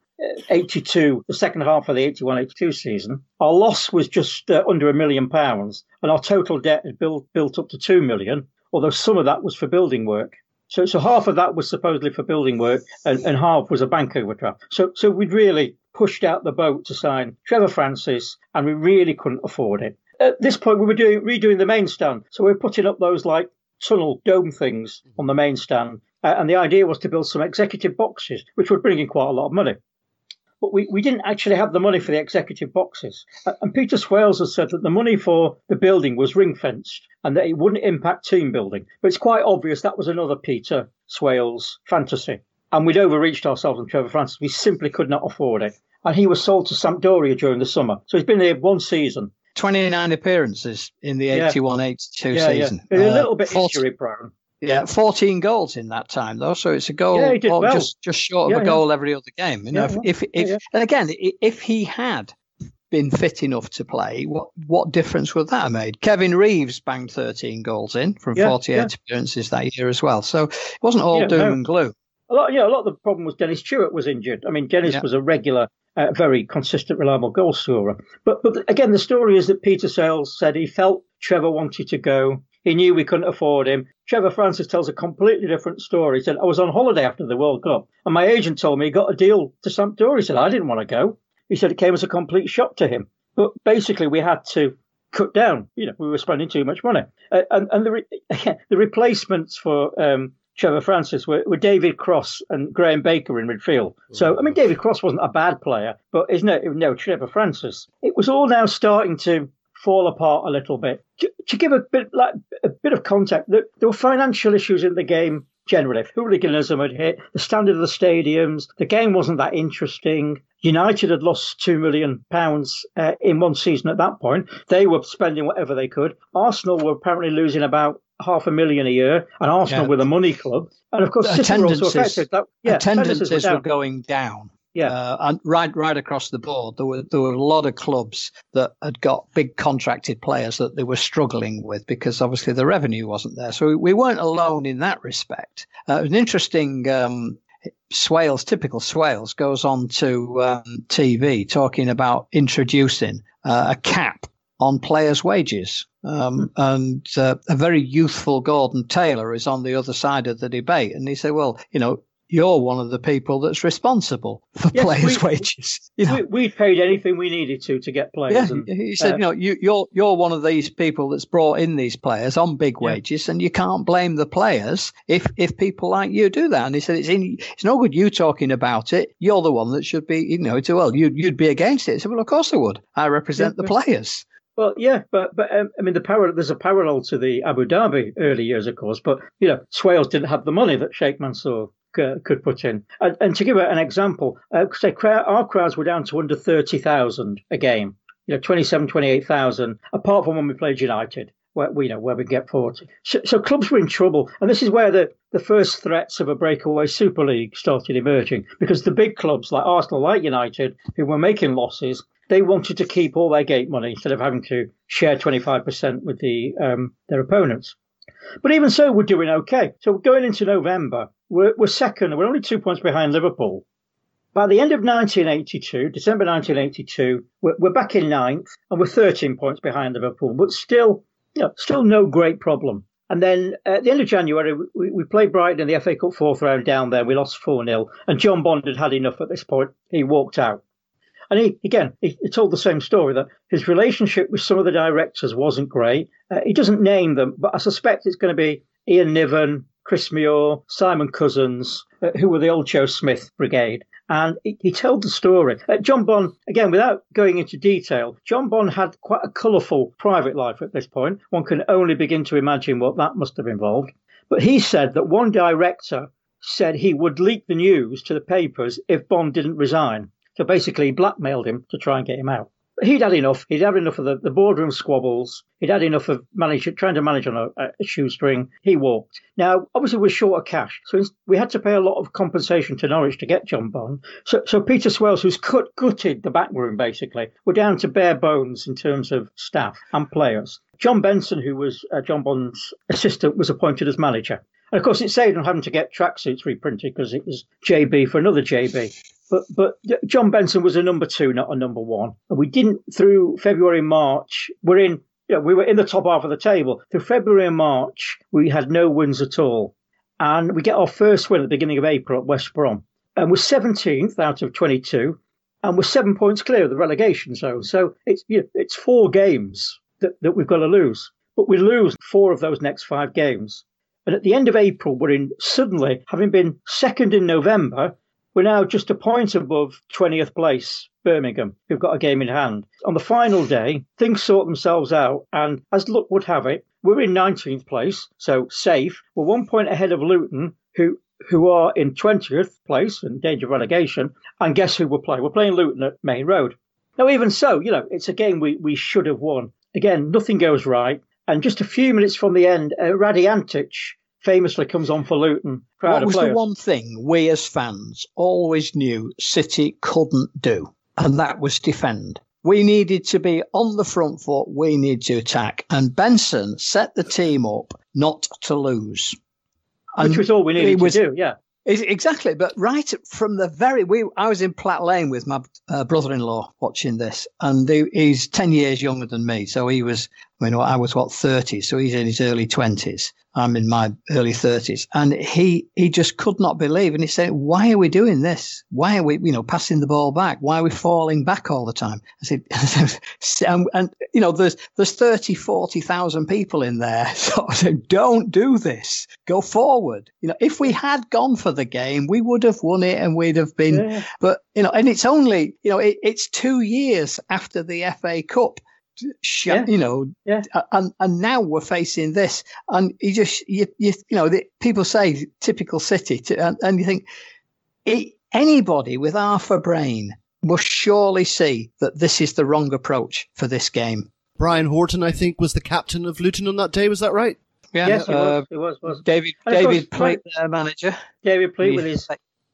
82, the second half of the 81-82 season. Our loss was just under £1 million, and our total debt had built up to £2 million, although some of that was for building work. So half of that was supposedly for building work, and half was a bank overdraft. So we'd really pushed out the boat to sign Trevor Francis, and we really couldn't afford it. At this point, we were redoing the main stand, so we were putting up those like tunnel dome things on the main stand, and the idea was to build some executive boxes, which would bring in quite a lot of money. But we didn't actually have the money for the executive boxes. And Peter Swales has said that the money for the building was ring-fenced and that it wouldn't impact team building. But it's quite obvious that was another Peter Swales fantasy. And we'd overreached ourselves on Trevor Francis. We simply could not afford it. And he was sold to Sampdoria during the summer. So he's been here one season. 29 appearances in the 81-82 season. A little bit injury prone. Yeah, 14 goals in that time, though. So it's a goal, well, just short of a goal every other game. You know, and again, if he had been fit enough to play, what difference would that have made? Kevin Reeves banged 13 goals in from 48 appearances that year as well. So it wasn't all doom and gloom. A lot of the problem was Dennis Stewart was injured. I mean, Dennis was a regular, very consistent, reliable goal scorer. But again, the story is that Peter Swales said he felt Trevor wanted to go. He knew we couldn't afford him. Trevor Francis tells a completely different story. He said, I was on holiday after the World Cup, and my agent told me he got a deal to Sampdoria. He said, I didn't want to go. He said it came as a complete shock to him. But basically, we had to cut down. You know, we were spending too much money. And the replacements for Trevor Francis were David Cross and Graham Baker in midfield. So, I mean, David Cross wasn't a bad player, but it was no Trevor Francis. It was all now starting to fall apart a little bit. To give a bit of context, there were financial issues in the game generally. Hooliganism had hit, the standard of the stadiums, the game wasn't that interesting. United had lost £2 million in one season at that point. They were spending whatever they could. Arsenal were apparently losing about £500,000 a year, and Arsenal were the money club. And of course, City were also affected. Attendances were going down. Yeah, and right across the board, there were a lot of clubs that had got big contracted players that they were struggling with because obviously the revenue wasn't there. So we weren't alone in that respect. It was an interesting Swales, typical Swales, goes on to TV talking about introducing a cap on players' wages. And a very youthful Gordon Taylor is on the other side of the debate. And he said, well, you know, you're one of the people that's responsible for players' wages. You know? We paid anything we needed to get players. Yeah, and, he said, you know, you're one of these people that's brought in these players on big wages, and you can't blame the players if people like you do that. And he said, it's no good you talking about it. You're the one that should be, you know, you'd be against it. I said, well, of course I would. I represent the players. Well, yeah, but I mean, there's a parallel to the Abu Dhabi early years, of course. But you know, Swales didn't have the money that Sheikh Mansour could put in. And to give an example, say our crowds were down to under 30,000 a game, you know, 27,000, 28,000, apart from when we played United, where we get 40. So clubs were in trouble. And this is where the first threats of a breakaway Super League started emerging, because the big clubs like Arsenal, like United, who were making losses, they wanted to keep all their gate money instead of having to share 25% with their opponents. But even so, we're doing okay. So going into November, we're second. We're only 2 points behind Liverpool. By the end of December 1982, we're back in ninth, and we're 13 points behind Liverpool. But still, you know, no great problem. And then at the end of January, we played Brighton in the FA Cup fourth round down there. We lost 4-0, and John Bond had enough at this point. He walked out. And he told the same story, that his relationship with some of the directors wasn't great. He doesn't name them, but I suspect it's going to be Ian Niven, Chris Muir, Simon Cousins, who were the old Joe Smith brigade. And he told the story. John Bonn, again, without going into detail, John Bonn had quite a colourful private life at this point. One can only begin to imagine what that must have involved. But he said that one director said he would leak the news to the papers if Bonn didn't resign. So basically he blackmailed him to try and get him out. But he'd had enough. He'd had enough of the boardroom squabbles. He'd had enough of trying to manage on a shoestring. He walked. Now, obviously, we're short of cash, so we had to pay a lot of compensation to Norwich to get John Bonn. So Peter Swales, who's gutted the back room, basically, were down to bare bones in terms of staff and players. John Benson, who was John Bonn's assistant, was appointed as manager. And, of course, it saved him having to get tracksuits reprinted because it was JB for another JB. But John Benson was a number two, not a number one. And we didn't, through February and March, we were in the top half of the table. Through February and March, we had no wins at all. And we get our first win at the beginning of April at West Brom. And we're 17th out of 22. And we're 7 points clear of the relegation zone. So it's four games that we've got to lose. But we lose four of those next five games. And at the end of April, suddenly, having been second in November, we're now just a point above 20th place, Birmingham, who've got a game in hand. On the final day, things sort themselves out, and as luck would have it, we're in 19th place, so safe. We're 1 point ahead of Luton, who are in 20th place, in danger of relegation, and guess who we'll play? We're playing Luton at Main Road. Now, even so, it's a game we should have won. Again, nothing goes right, and just a few minutes from the end, Radi Antic famously comes on for Luton. What was the one thing we as fans always knew City couldn't do? And that was defend. We needed to be on the front foot. We needed to attack. And Benson set the team up not to lose. Which was all we needed to do, yeah. Exactly. But right from the I was in Platt Lane with my brother-in-law watching this. And he's 10 years younger than me. So I was, 30? So he's in his early 20s. I'm in my early 30s. And he just could not believe. And he said, why are we doing this? Why are we, passing the ball back? Why are we falling back all the time? I said, there's 30, 40,000 people in there. So I said, don't do this. Go forward. If we had gone for the game, we would have won it and we'd have been. Yeah. But, and it's only, it's 2 years after the FA Cup. And now we're facing this, and people say typical City, and you think anybody with half a brain will surely see that this is the wrong approach for this game. Brian Horton, I think, was the captain of Luton on that day. Was that right? Yeah, yes, it was. David played their manager. David played with his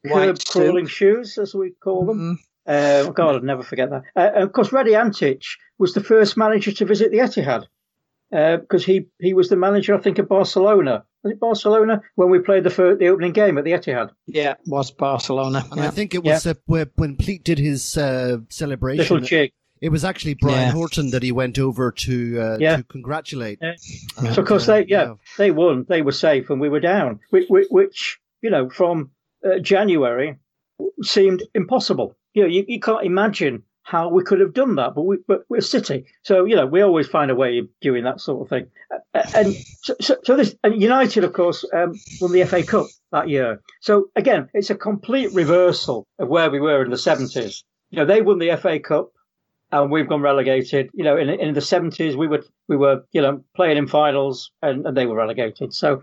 curb crawling shoes, as we call them. Mm-hmm. God, I'd never forget that. Of course, Radi Antic was the first manager to visit the Etihad because he was the manager, I think, of Barcelona. Was it Barcelona when we played the opening game at the Etihad? Yeah, it was Barcelona. And I think it was when Pleat did his celebration. Little jig. It was actually Brian Horton that he went over to congratulate. Yeah. So, of course, they won. They were safe and we were down, which from January seemed impossible. You can't imagine how we could have done that, but we're City. So, we always find a way of doing that sort of thing. And so this, and United, of course, won the FA Cup that year. So, again, it's a complete reversal of where we were in the 70s. They won the FA Cup and we've gone relegated. In the 70s, we were playing in finals and they were relegated. So,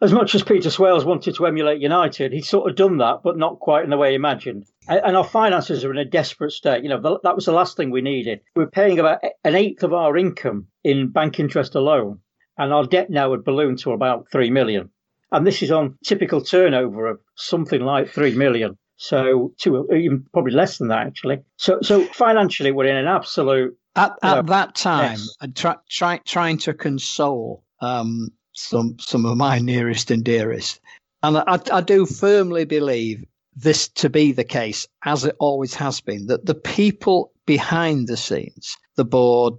as much as Peter Swales wanted to emulate United, he'd sort of done that, but not quite in the way he imagined. And our finances are in a desperate state. That was the last thing we needed. We're paying about an eighth of our income in bank interest alone, and our debt now had ballooned to about $3 million. And this is on typical turnover of something like $3 million. So even probably less than that, actually. So financially, we're in an absolute... At that time, trying to console... some of my nearest and dearest. And I do firmly believe this to be the case, as it always has been, that the people behind the scenes, the board,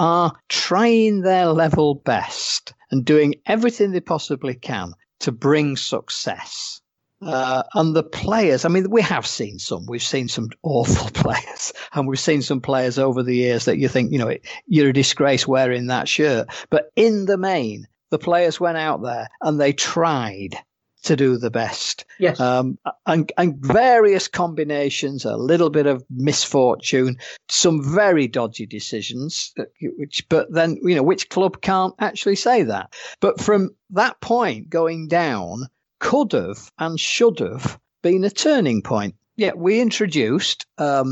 are trying their level best and doing everything they possibly can to bring success. And the players, I mean, we have seen some. We've seen some awful players, and we've seen some players over the years that you think, you know, you're a disgrace wearing that shirt. But in the main, the players went out there and they tried to do the best. Yes. And various combinations, a little bit of misfortune, some very dodgy decisions, but then, you know, which club can't actually say that? But from that point going down could have and should have been a turning point. Yeah, we introduced a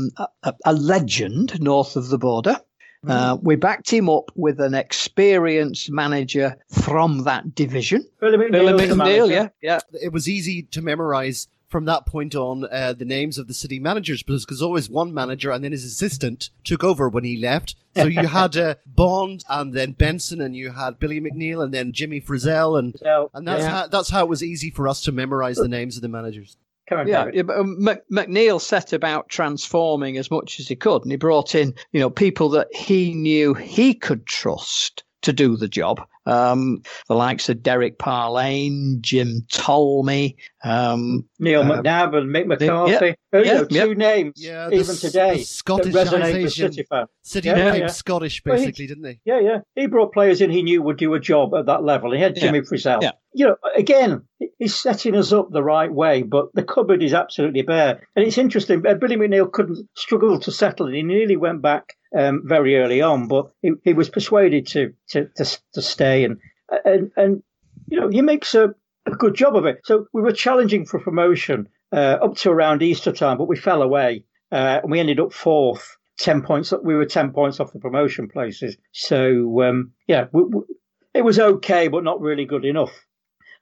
legend north of the border. We backed him up with an experienced manager from that division. Billy McNeil, yeah. It was easy to memorise from that point on the names of the city managers, because always one manager and then his assistant took over when he left. So you had Bond and then Benson, and you had Billy McNeil and then Jimmy Frizzell. And that's how it was easy for us to memorise the names of the managers. McNeil set about transforming as much as he could, and he brought in, you know, people that he knew he could trust to do the job. The likes of Derek Parlane, Jim Tolmy, Neil McNabb and Mick McCarthy. Two names even today Scottish that resonate with City fans. City became Scottish, basically, didn't they? Yeah, yeah. He brought players in he knew would do a job at that level. He had Jimmy Frizzell. Yeah. You know, again, he's setting us up the right way, but the cupboard is absolutely bare. And it's interesting, Billy McNeil struggled to settle it. He nearly went back very early on, but he was persuaded to stay, and you know, he makes a good job of it. So we were challenging for promotion up to around Easter time, but we fell away, and we ended up fourth, 10 points. We were 10 points off the promotion places. So it was okay, but not really good enough.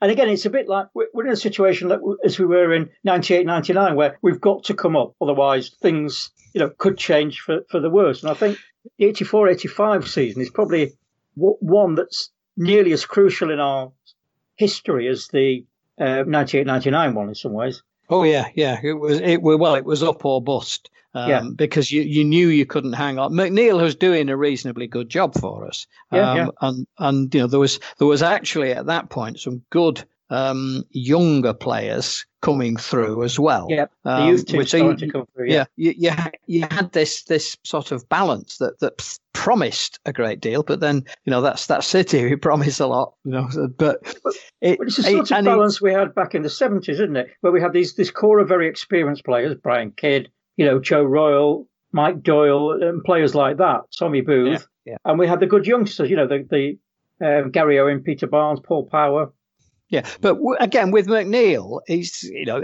And again, it's a bit like we're in a situation that as we were in 98, 99, where we've got to come up. Otherwise, things, you know, could change for the worse. And I think the 84, 85 season is probably one that's nearly as crucial in our history as the 98, 99 one in some ways. Oh, yeah, yeah. It was up or bust. Because you knew you couldn't hang on. McNeil was doing a reasonably good job for us, and you know, there was actually at that point some good younger players coming through as well. Yeah, the youth team started to come through. Yeah, you had this sort of balance that promised a great deal, but then, you know, that's that City who promised a lot. You know, but it's a sort of balance we had back in the 70s, isn't it? Where we had this core of very experienced players, Brian Kidd, you know, Joe Royle, Mike Doyle, and players like that, Tommy Booth. Yeah, yeah. And we had the good youngsters, you know, the Gary Owen, Peter Barnes, Paul Power. Yeah, but again, with McNeil, he's, you know,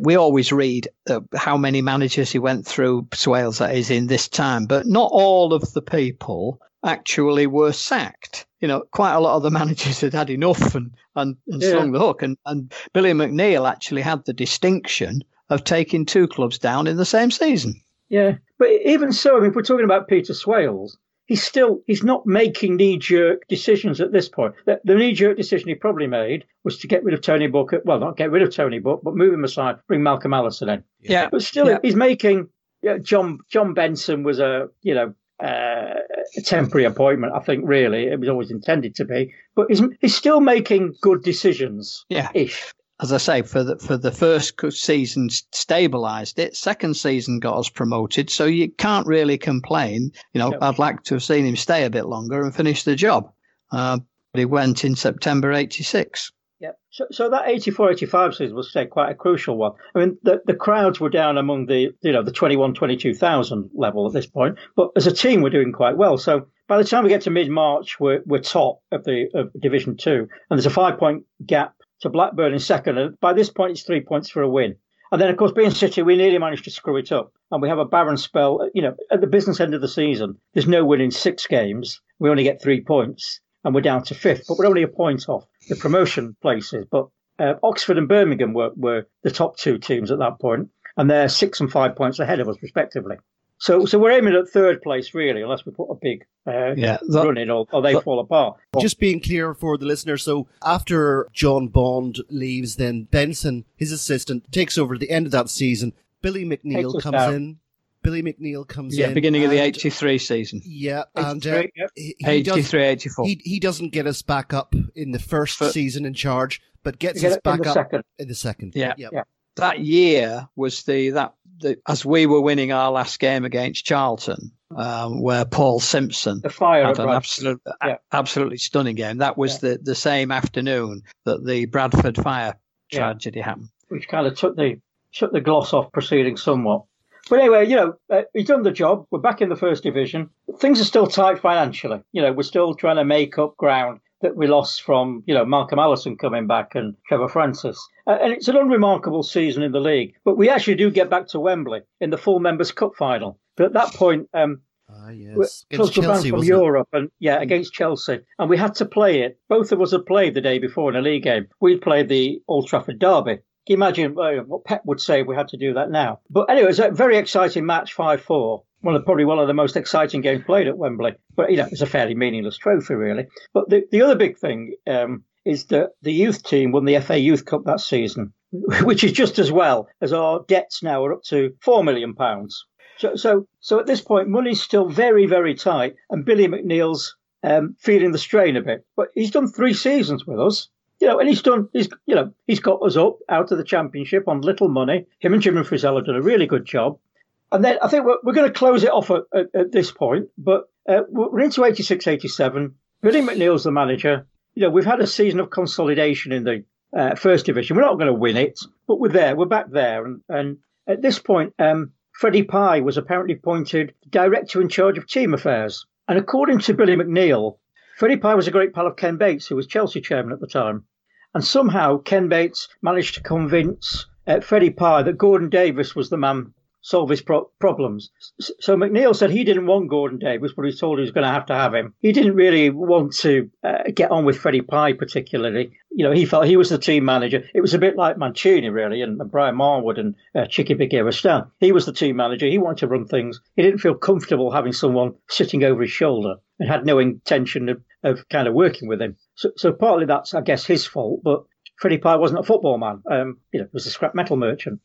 we always read how many managers he went through, Swales that is, in this time, but not all of the people actually were sacked. You know, quite a lot of the managers had had enough and slung the hook, and Billy McNeil actually had the distinction of taking two clubs down in the same season. Yeah, but even so, I mean, if we're talking about Peter Swales, he's not making knee-jerk decisions at this point. The knee-jerk decision he probably made was to get rid of Tony Buck. Well, not get rid of Tony Buck, but move him aside, bring Malcolm Allison in. Yeah, but still, he's making. Yeah, John Benson was a temporary appointment, I think. Really, it was always intended to be, but he's still making good decisions. Yeah, ish. As I say, for the first season stabilised it. Second season got us promoted, so you can't really complain. You know, I'd like to have seen him stay a bit longer and finish the job. But he went in September 86. Yeah, so that 84-85 season was quite a crucial one. I mean, the crowds were down among the, you know, the 21,000-22,000 level at this point, but as a team we're doing quite well. So by the time we get to mid-March, we're top of Division 2, and there's a 5-point gap to Blackburn in second, and by this point it's 3 points for a win. And then, of course, being City, we nearly managed to screw it up, and we have a barren spell. You know, at the business end of the season, there's no win in 6 games. We only get 3 points, and we're down to fifth, but we're only a point off the promotion places. But Oxford and Birmingham were the top two teams at that point, and they're 6 and 5 points ahead of us, respectively. So we're aiming at third place, really, unless we put a big run in or they fall apart. Just being clear for the listener, so after John Bond leaves, then Benson, his assistant, takes over at the end of that season. Billy McNeil comes in. Yeah, beginning of the 83 season. Yeah, and 83, 84. He doesn't get us back up in the first season in charge, but gets us back up in the second. Yeah. Yep. Yeah. That year was as we were winning our last game against Charlton, where Paul Simpson had an absolutely stunning game. That was the same afternoon that the Bradford fire tragedy happened, which kind of took the gloss off proceedings somewhat. But anyway, he's done the job. We're back in the first division. Things are still tight financially. We're still trying to make up ground that we lost from, Malcolm Allison coming back and Trevor Francis. And it's an unremarkable season in the league. But we actually do get back to Wembley in the full Members' Cup final. But at that point, against Chelsea, from Europe and against Chelsea. And we had to play it. Both of us had played the day before in a league game. We played the Old Trafford Derby. Imagine what Pep would say if we had to do that now. But anyway, it's a very exciting match, 5-4. One of the most exciting games played at Wembley. But, it's a fairly meaningless trophy, really. But the other big thing is that the youth team won the FA Youth Cup that season, which is just as well, as our debts now are up to £4 million. So at this point, money's still very, very tight. And Billy McNeil's feeling the strain a bit. But he's done 3 seasons with us. And he's got us up out of the championship on little money. Him and Jimmy Frizzell have done a really good job. And then I think we're going to close it off at this point. But we're into 86-87. Billy McNeil's the manager. We've had a season of consolidation in the first division. We're not going to win it, but we're there. We're back there. And at this point, Freddie Pye was apparently appointed director in charge of team affairs. And according to Billy McNeil, Freddie Pye was a great pal of Ken Bates, who was Chelsea chairman at the time. And somehow Ken Bates managed to convince Freddie Pye that Gordon Davis was the man solve his problems. So McNeil said he didn't want Gordon Davis, but he was told he was going to have him. He didn't really want to get on with Freddie Pye particularly. He felt he was the team manager. It was a bit like Mancini, really, and Brian Marwood and Chicky Bagheera Stan. He was the team manager. He wanted to run things. He didn't feel comfortable having someone sitting over his shoulder and had no intention of kind of working with him. So partly that's, I guess, his fault, but Freddie Pye wasn't a football man. He was a scrap metal merchant.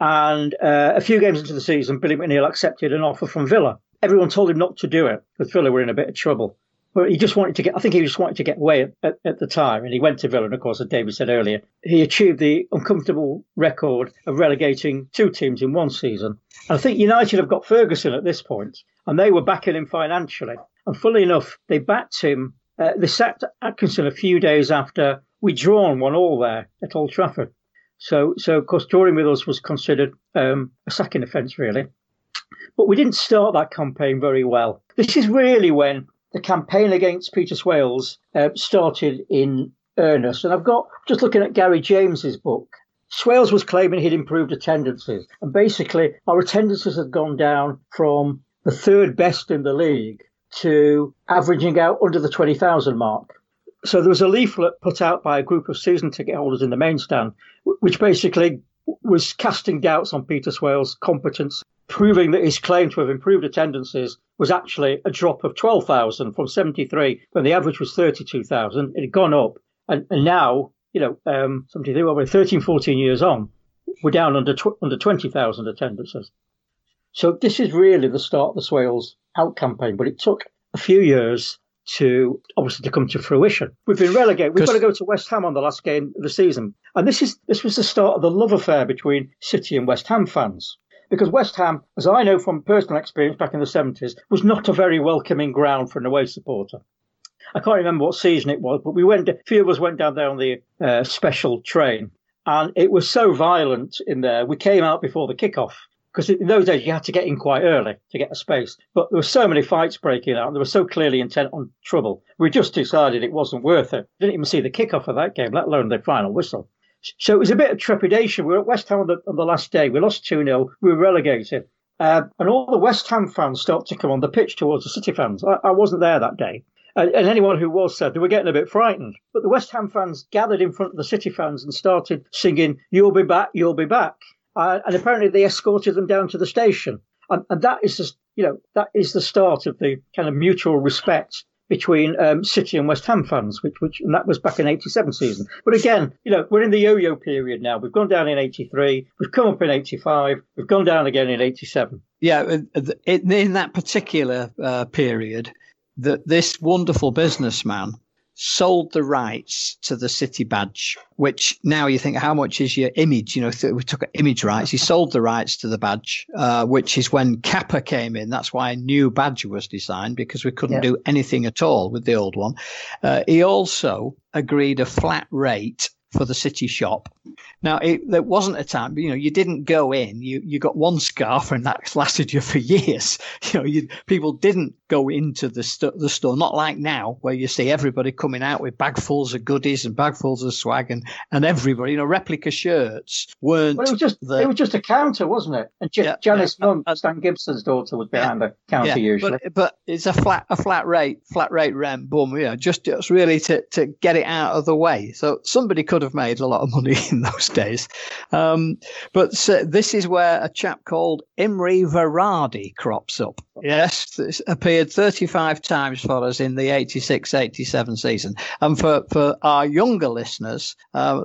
And a few games into the season, Billy McNeil accepted an offer from Villa. Everyone told him not to do it because Villa were in a bit of trouble. But he just wanted to get, I think he just wanted to get away at the time. And he went to Villa. And of course, as David said earlier, he achieved the uncomfortable record of relegating 2 teams in 1 season. And I think United have got Ferguson at this point, and they were backing him financially. And funnily enough, they backed him. They sacked Atkinson a few days after we'd drawn 1-1 there at Old Trafford. So of course, touring with us was considered a sacking offence, really. But we didn't start that campaign very well. This is really when the campaign against Peter Swales started in earnest. And I've got, just looking at Gary James's book, Swales was claiming he'd improved attendances. And basically, our attendances had gone down from the 3rd best in the league to averaging out under the 20,000 mark. So there was a leaflet put out by a group of season ticket holders in the main stand, which basically was casting doubts on Peter Swales' competence, proving that his claim to have improved attendances was actually a drop of 12,000 from 73, when the average was 32,000. It had gone up. And now, 13, 14 years on, we're down under 20,000 attendances. So this is really the start of the Swales out campaign, but it took a few years to come to fruition. We've been relegated. We've got to go to West Ham on the last game of the season. And this was the start of the love affair between City and West Ham fans. Because West Ham, as I know from personal experience back in the 70s, was not a very welcoming ground for an away supporter. I can't remember what season it was, but a few of us went down there on the special train. And it was so violent in there. We came out before the kickoff. Because in those days, you had to get in quite early to get a space. But there were so many fights breaking out, and they were so clearly intent on trouble. We just decided it wasn't worth it. Didn't even see the kickoff of that game, let alone the final whistle. So it was a bit of trepidation. We were at West Ham on the last day. We lost 2-0. We were relegated. And all the West Ham fans started to come on the pitch towards the City fans. I wasn't there that day. And anyone who was said they were getting a bit frightened. But the West Ham fans gathered in front of the City fans and started singing, "You'll be back, you'll be back." And apparently they escorted them down to the station. And that is the start of the kind of mutual respect between City and West Ham fans, and that was back in 87 season. But again, we're in the yo-yo period now. We've gone down in 83. We've come up in 85. We've gone down again in 87. Yeah, in that particular period, that this wonderful businessman sold the rights to the city badge, which now you think, how much is your image? You know, we took image rights. He sold the rights to the badge, which is when Kappa came in. That's why a new badge was designed, because we couldn't do anything at all with the old one. He also agreed a flat rate for the city shop. Now, there wasn't a time, you know, you didn't go in, you got one scarf and that lasted you for years. You know, people didn't go into the store, not like now where you see everybody coming out with bagfuls of goodies and bagfuls of swag, and everybody, you know, replica shirts weren't. Well, it was just a counter, wasn't it? And Janice Mum, Stan Gibson's daughter, was behind the counter usually. But it's a flat rate rent, boom, yeah, just really to get it out of the way. So somebody could have made a lot of money in those days. But this is where a chap called Imre Varadi crops up. Yes, this appeared 35 times for us in the 86-87 season. And for our younger listeners,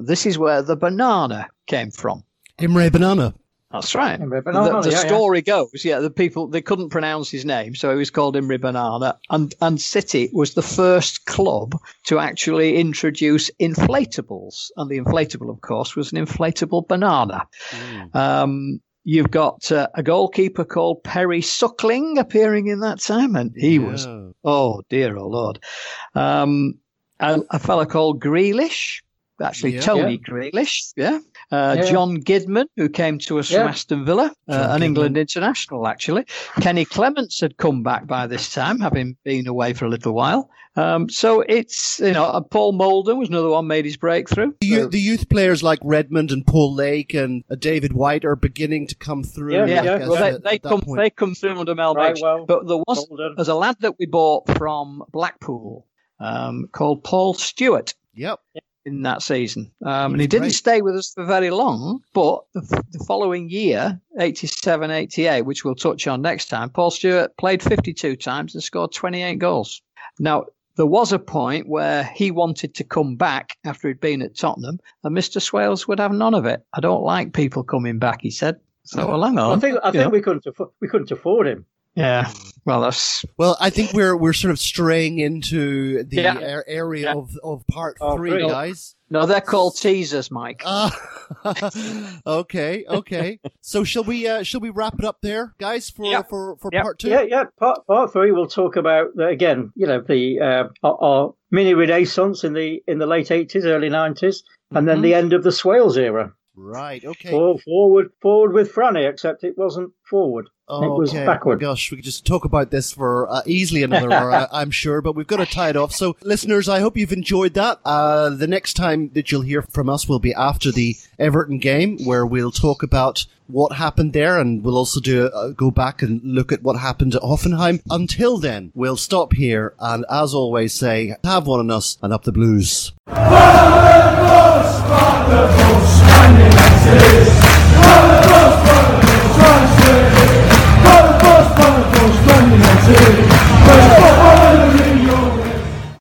this is where the banana came from. Imre Banana. That's right. Imre Banana, the story goes, the people, they couldn't pronounce his name, so he was called Imre Banana. And City was the first club to actually introduce inflatables. And the inflatable, of course, was an inflatable banana. Mm. You've got a goalkeeper called Perry Suckling appearing in that time, and he was, oh dear, oh Lord. A fella called Grealish, actually Tony Grealish, John Gidman, who came to us from Aston Villa, an England international, actually. Kenny Clements had come back by this time, having been away for a little while. So it's, you know, Paul Molden was another one, made his breakthrough. The youth players like Redmond and Paul Lake and David White are beginning to come through. They come through under Mel Beach. But there was a lad that we bought from Blackpool called Paul Stewart. Yep. In that season. And he didn't stay with us for very long, but the following year, 87-88, which we'll touch on next time, Paul Stewart played 52 times and scored 28 goals. Now, there was a point where he wanted to come back after he'd been at Tottenham, and Mr. Swales would have none of it. I don't like people coming back, he said. So, well, hang on. I think we couldn't afford him. Yeah, well, that's... Well, I think we're sort of straying into the area of part three, guys. No, they're called teasers, Mike. Okay. So shall we wrap it up there, guys, for part two? Yeah. Part three, we'll talk about again. You know, the our mini renaissance in the late '80s, early '90s, and then the end of the Swales era. Right. Okay. Forward with Franny, except it wasn't forward. It was backward. Gosh, we could just talk about this for easily another hour, I'm sure, but we've got to tie it off. So, listeners, I hope you've enjoyed that. The next time that you'll hear from us will be after the Everton game, where we'll talk about what happened there, and we'll also go back and look at what happened at Hoffenheim. Until then, we'll stop here, and as always say, have one on us and up the Blues.